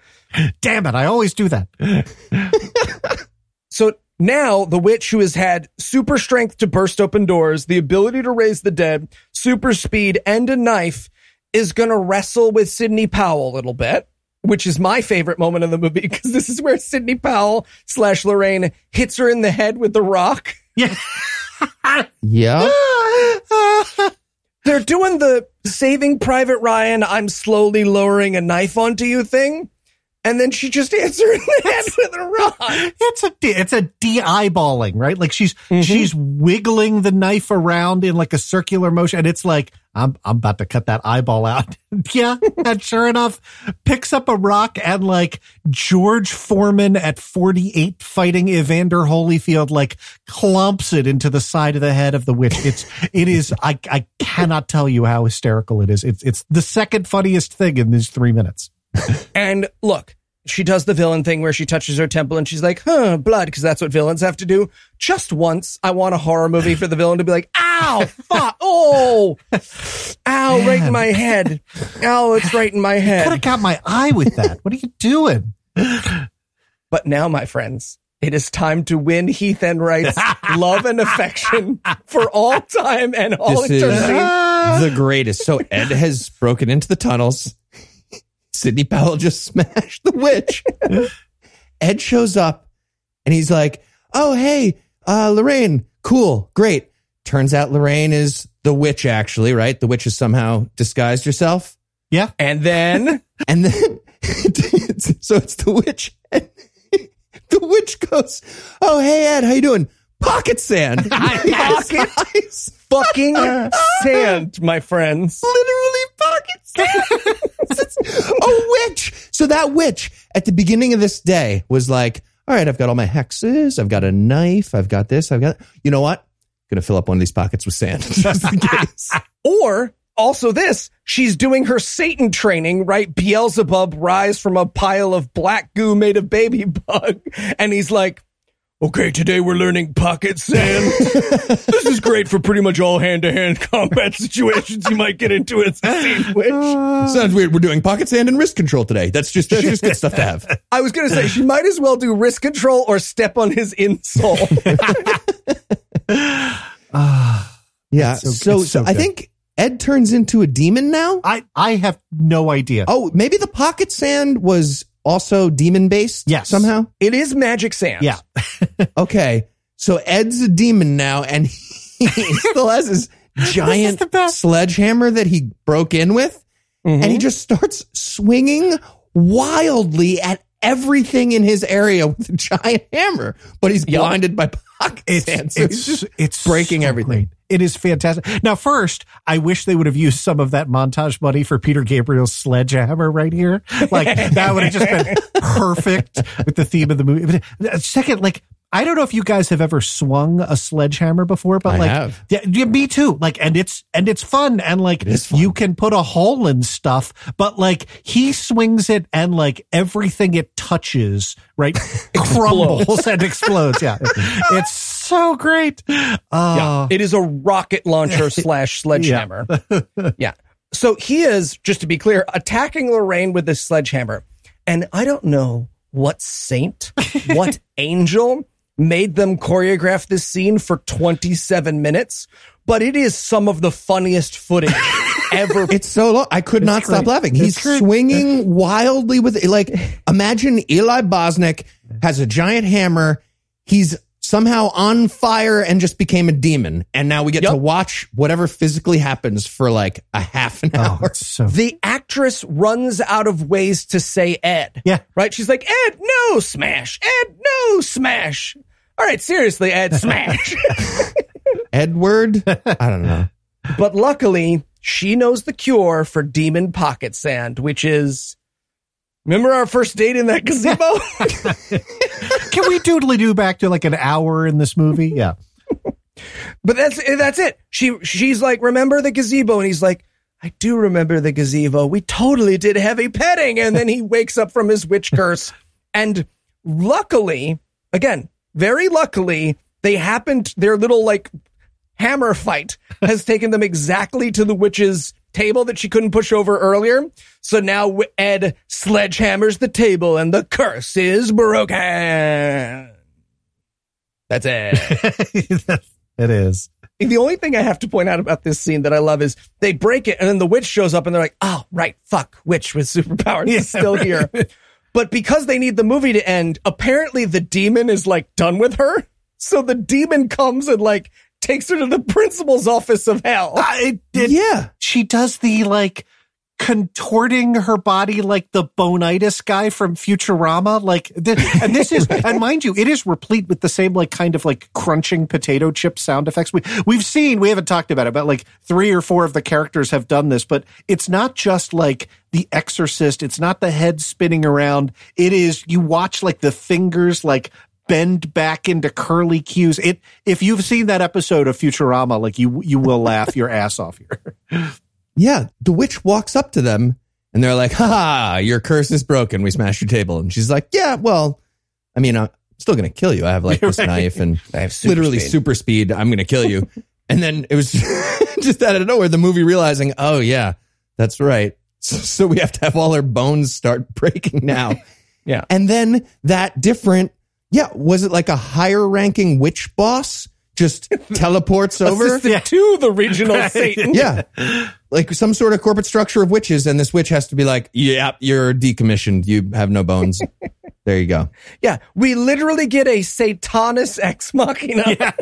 Damn it, I always do that. So now the witch, who has had super strength to burst open doors, the ability to raise the dead, super speed, and a knife, is going to wrestle with Sidney Powell a little bit, which is my favorite moment in the movie, because this is where Sidney Powell / Lorraine hits her in the head with the rock. Yeah. Yeah. They're doing the Saving Private Ryan, I'm slowly lowering a knife onto you thing. And then she just hits her in the head with a rock. It's a de-eyeballing, right? Like she's wiggling the knife around in like a circular motion, and it's like, I'm about to cut that eyeball out. Yeah, and sure enough, picks up a rock and like George Foreman at 48 fighting Evander Holyfield, like clumps it into the side of the head of the witch. It is. I cannot tell you how hysterical it is. It's the second funniest thing in these 3 minutes. And look, she does the villain thing where she touches her temple and she's like, blood, because that's what villains have to do. Just once, I want a horror movie for the villain to be like, ow, fuck, oh, ow, man. Right in my head. Ow, it's right in my head. You could have got my eye with that. What are you doing? But now, my friends, it is time to win Heath Enright's love and affection for all time and all eternity. The greatest. So Ed has broken into the tunnels. Sidney Powell just smashed the witch. Ed shows up and he's like, oh, hey, Lorraine. Cool. Great. Turns out Lorraine is the witch, actually, right? The witch has somehow disguised herself. Yeah. And then, so it's the witch. And the witch goes, oh, hey, Ed, how you doing? Pocket sand. Pocket fucking sand, my friends. Literally pocket sand. A witch. So that witch at the beginning of this day was like, all right, I've got all my hexes. I've got a knife. I've got this. I've got, you know what? I'm going to fill up one of these pockets with sand. Just in case. Or also this, she's doing her Satan training, right? Beelzebub rise from a pile of black goo made of baby bug. And he's like, okay, today we're learning pocket sand. This is great for pretty much all hand-to-hand combat situations you might get into as a scene witch. Sounds weird. We're doing pocket sand and wrist control today. That's just good stuff to have. I was going to say, she might as well do wrist control or step on his insole. Yeah, so I think Ed turns into a demon now? I have no idea. Oh, maybe the pocket sand was... also demon-based? Yes. Somehow? It is magic sand. Yeah. Okay. So Ed's a demon now, and he still has his giant sledgehammer that he broke in with, and he just starts swinging wildly at everything in his area with a giant hammer, but he's blinded by pocket sand. So it's breaking so everything. Great. It is fantastic. Now, first, I wish they would have used some of that montage money for Peter Gabriel's sledgehammer right here. Like, that would have just been perfect with the theme of the movie. But second, like, I don't know if you guys have ever swung a sledgehammer before, but I have. Yeah, me too. Like, and it's fun. And like, you can put a hole in stuff, but like he swings it and like everything it touches, right? crumbles and explodes. Yeah. It's so great. It is a rocket launcher / sledgehammer. Yeah. So he is, just to be clear, attacking Lorraine with this sledgehammer. And I don't know what saint, what angel made them choreograph this scene for 27 minutes, but it is some of the funniest footage ever. It's so long. I could not stop laughing. He's swinging wildly with it. Like, imagine Eli Bosnick has a giant hammer. He's somehow on fire and just became a demon. And now we get to watch whatever physically happens for like a half an hour. The actress runs out of ways to say Ed. Yeah. Right? She's like, Ed, no, smash. Ed, no, smash. All right, seriously, Ed, smash. Edward? I don't know. But luckily, she knows the cure for demon pocket sand, which is... remember our first date in that gazebo? Can we doodly-doo back to like an hour in this movie? Yeah. But that's it. She's like, remember the gazebo? And he's like, I do remember the gazebo. We totally did heavy petting. And then he wakes up from his witch curse. And luckily, again, very luckily, they happened. Their little like hammer fight has taken them exactly to the witch's table that she couldn't push over earlier. So now Ed sledgehammers the table and the curse is broken. That's it. It is. The only thing I have to point out about this scene that I love is they break it and then the witch shows up and they're like, oh, right. Fuck. Witch with superpowers is still here. But because they need the movie to end, apparently the demon is like done with her. So the demon comes and like takes her to the principal's office of hell. Yeah. She does the like contorting her body like the Bonitis guy from Futurama. And mind you, it is replete with the same like kind of like crunching potato chip sound effects. We've seen, we haven't talked about it, but like 3 or 4 of the characters have done this, but it's not just like The Exorcist. It's not the head spinning around. It is, you watch like the fingers like bend back into curly cues. If you've seen that episode of Futurama, like you will laugh your ass off here. Yeah, the witch walks up to them and they're like, ha, your curse is broken. We smashed your table. And she's like, yeah, well, I mean, I'm still going to kill you. I have like this knife and I have super speed. I'm going to kill you. And then it was just out of nowhere, the movie realizing, oh, yeah, that's right. So we have to have all our bones start breaking now. Yeah. And then that different, was it like a higher ranking witch boss just teleports over to the regional Satan? Yeah. Like some sort of corporate structure of witches, and this witch has to be like, yeah, you're decommissioned. You have no bones. There you go. Yeah. We literally get a Satanus ex machina.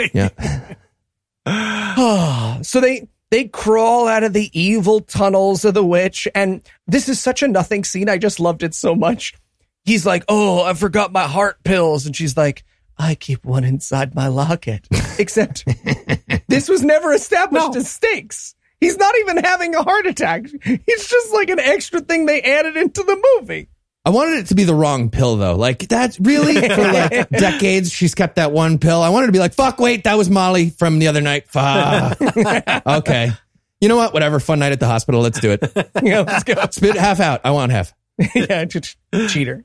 Yeah. So they crawl out of the evil tunnels of the witch, and this is such a nothing scene. I just loved it so much. He's like, oh, I forgot my heart pills. And she's like, I keep one inside my locket. Except this was never established as stakes. He's not even having a heart attack. It's just like an extra thing they added into the movie. I wanted it to be the wrong pill, though. Like, that's really, for like decades, she's kept that one pill. I wanted to be like, fuck, wait, that was Molly from the other night. Fuck. Okay. You know what? Whatever. Fun night at the hospital. Let's do it. Yeah, let's go. Spit half out. I want half. Yeah, cheater.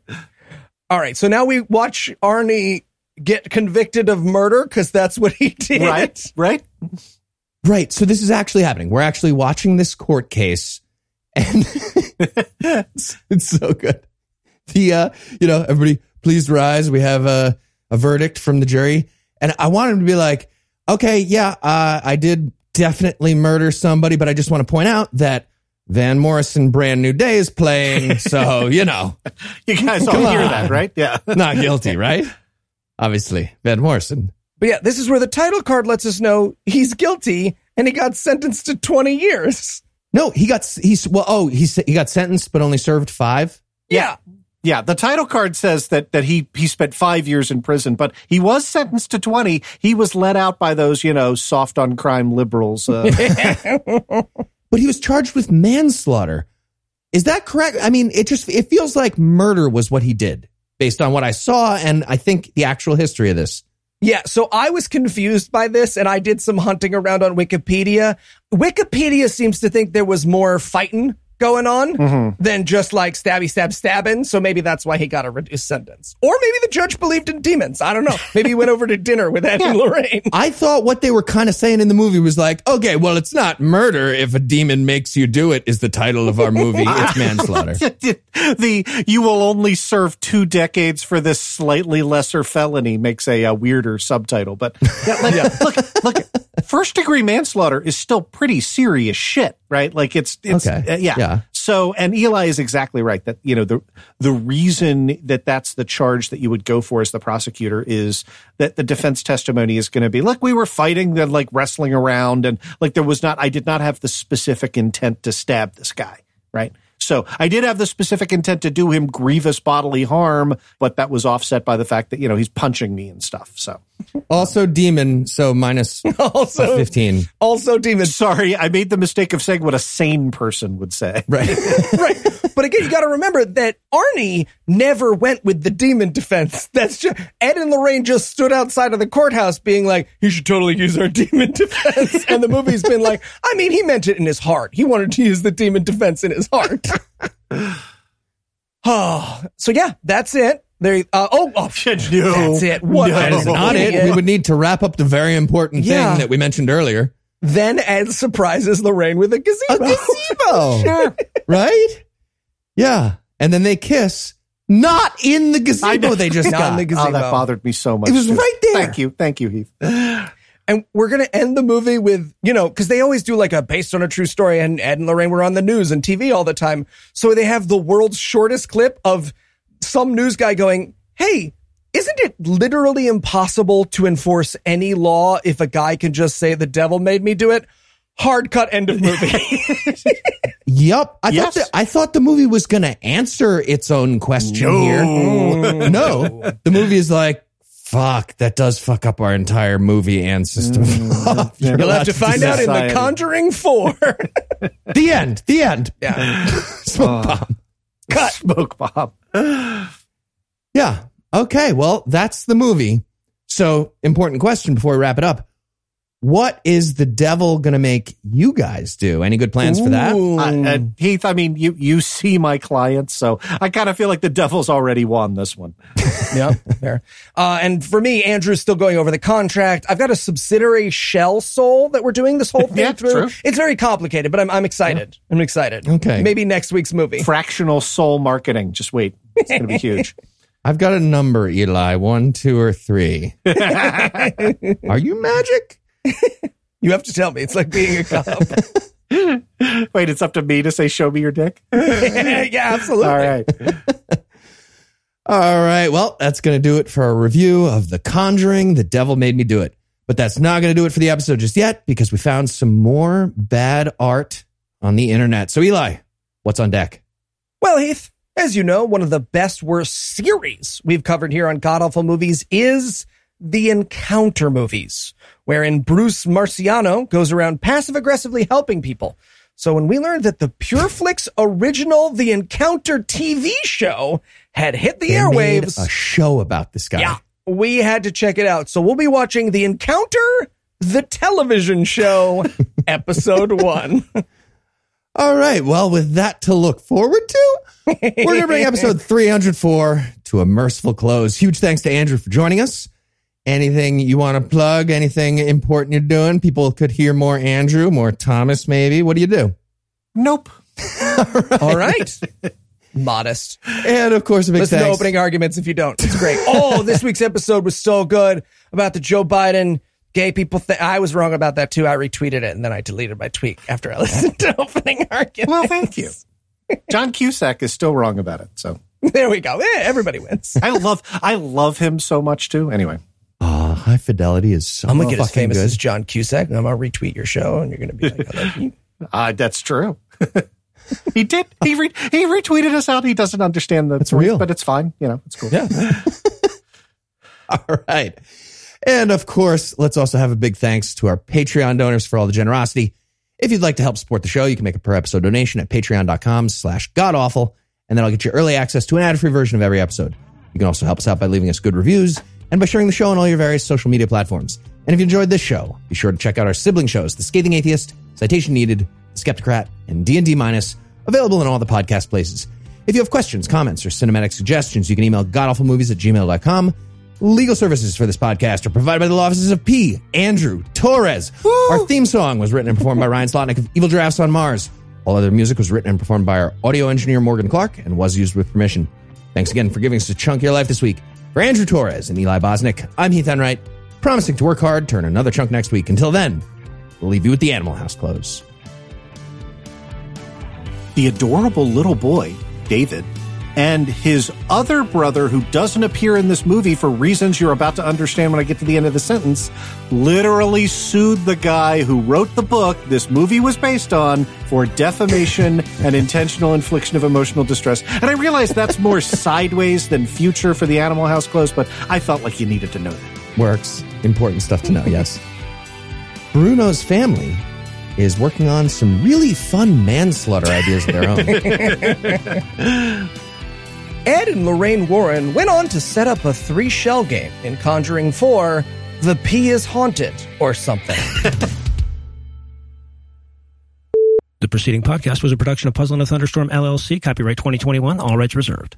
All right. So now we watch Arnie get convicted of murder because that's what he did. Right. So this is actually happening. We're actually watching this court case, and it's so good. The everybody, please rise. We have a verdict from the jury, and I want him to be like, okay, yeah, I did definitely murder somebody, but I just want to point out that Van Morrison, Brand New Day is playing, so you guys all hear that, right? Yeah, not guilty, right? Obviously, Van Morrison. But yeah, this is where the title card lets us know he's guilty, and he got sentenced to 20 years. No, he got sentenced, but only served 5. Yeah. Yeah, the title card says that he spent 5 years in prison, but he was sentenced to 20. He was let out by those, soft on crime liberals. But he was charged with manslaughter. Is that correct? I mean, it feels like murder was what he did, based on what I saw, and I think the actual history of this. Yeah, so I was confused by this, and I did some hunting around on Wikipedia. Wikipedia seems to think there was more fighting going on than just like stabby, stab, stabbing, so maybe that's why he got a reduced sentence. Or maybe the judge believed in demons. I don't know. Maybe he went over to dinner with Ed and Lorraine. I thought what they were kind of saying in the movie was like, okay, well, it's not murder if a demon makes you do it is the title of our movie. It's manslaughter. You will only serve 2 decades for this slightly lesser felony makes a weirder subtitle. But look, first degree manslaughter is still pretty serious shit, right? Like it's okay. Yeah. So, and Eli is exactly right that, the reason that that's the charge that you would go for as the prosecutor is that the defense testimony is going to be, look, we were fighting, they're like wrestling around, and like I did not have the specific intent to stab this guy, right? So I did have the specific intent to do him grievous bodily harm, but that was offset by the fact that, you know, he's punching me and stuff. So also demon. So minus also 15. Also demon. Sorry, I made the mistake of saying what a sane person would say. Right. Right. But again, you got to remember that Arnie never went with the demon defense. That's just, Ed and Lorraine just stood outside of the courthouse being like, he should totally use our demon defense. And the movie's been like, I mean, he meant it in his heart. He wanted to use the demon defense in his heart. Oh, so yeah, that's it. There, that's it. What? No. That is not it. We would need to wrap up the very important thing that we mentioned earlier. Then Ed surprises Lorraine with a gazebo. A gazebo. Sure. Right? Yeah. And then they kiss. Not in the gazebo. They just got in the gazebo. Oh, that bothered me so much. It was right there. Thank you. Thank you, Heath. And we're going to end the movie with, you know, because they always do like a based on a true story, and Ed and Lorraine were on the news and TV all the time. So they have the world's shortest clip of some news guy going, hey, isn't it literally impossible to enforce any law if a guy can just say the devil made me do it? Hard cut, end of movie. Yep. I thought the movie was going to answer its own question here. No. The movie is like, fuck, that does fuck up our entire movie and system. You'll have to find out in The Conjuring 4. The end. Yeah. Smoke bomb. Cut. Smoke bomb. Yeah. Okay. Well, that's the movie. So, important question before we wrap it up. What is the devil going to make you guys do? Any good plans for that? Heath, I mean, you see my clients, so I kind of feel like the devil's already won this one. Yep, fair. And for me, Andrew's still going over the contract. I've got a subsidiary shell soul that we're doing this whole thing through. True. It's very complicated, but I'm excited. Yeah. I'm excited. Okay. Maybe next week's movie. Fractional soul marketing. Just wait. It's going to be huge. I've got a number, Eli. 1, 2, or 3. Are you magic? You have to tell me. It's like being a cop. Wait, it's up to me to say, show me your dick? Yeah, absolutely. All right. All right. Well, that's going to do it for a review of The Conjuring, The Devil Made Me Do It. But that's not going to do it for the episode just yet, because we found some more bad art on the internet. So, Eli, what's on deck? Well, Heath, as you know, one of the best worst series we've covered here on God Awful Movies is The Encounter movies, wherein Bruce Marciano goes around passive-aggressively helping people. So when we learned that the Pureflix original The Encounter TV show had hit the airwaves... a show about this guy. Yeah, we had to check it out. So we'll be watching The Encounter, the television show, episode 1. All right, well, with that to look forward to, we're going to bring episode 304 to a merciful close. Huge thanks to Andrew for joining us. Anything you want to plug? Anything important you're doing? People could hear more Andrew, more Thomas, maybe. What do you do? Nope. All right. Modest. And, of course, a big thanks. Listen to Opening Arguments if you don't. It's great. Oh, this week's episode was so good about the Joe Biden gay people thing. I was wrong about that, too. I retweeted it, and then I deleted my tweet after I listened to Opening Arguments. Well, thank you. John Cusack is still wrong about it, so. There we go. Yeah, everybody wins. I love him so much, too. Anyway. High Fidelity is so I'm going to get as famous as John Cusack, and I'm going to retweet your show, and you're going to be like, I love you. That's true. He did. He retweeted us out. He doesn't understand the point, real. But it's fine. You know, it's cool. Yeah. All right. And, of course, let's also have a big thanks to our Patreon donors for all the generosity. If you'd like to help support the show, you can make a per-episode donation at patreon.com/godawful, and then I'll get you early access to an ad-free version of every episode. You can also help us out by leaving us good reviews, and by sharing the show on all your various social media platforms. And if you enjoyed this show, be sure to check out our sibling shows, The Scathing Atheist, Citation Needed, The Skeptocrat, and D&D Minus, available in all the podcast places. If you have questions, comments, or cinematic suggestions, you can email godawfulmovies@gmail.com. Legal services for this podcast are provided by the law offices of P. Andrew Torrez. Woo! Our theme song was written and performed by Ryan Slotnick of Evil Giraffes on Mars. All other music was written and performed by our audio engineer, Morgan Clark, and was used with permission. Thanks again for giving us a chunk of your life this week. For Andrew Torrez and Eli Bosnick, I'm Heath Enright, promising to work hard, turn another chunk next week. Until then, we'll leave you with the Animal House close. The adorable little boy, David, and his other brother, who doesn't appear in this movie for reasons you're about to understand when I get to the end of the sentence, literally sued the guy who wrote the book this movie was based on for defamation and intentional infliction of emotional distress. And I realize that's more sideways than future for the Animal House close, but I felt like you needed to know that. Works. Important stuff to know, yes. Bruno's family is working on some really fun manslaughter ideas of their own. Ed and Lorraine Warren went on to set up a three-shell game in Conjuring 4, The P is Haunted, or something. The preceding podcast was a production of Puzzle and a Thunderstorm, LLC, copyright 2021, all rights reserved.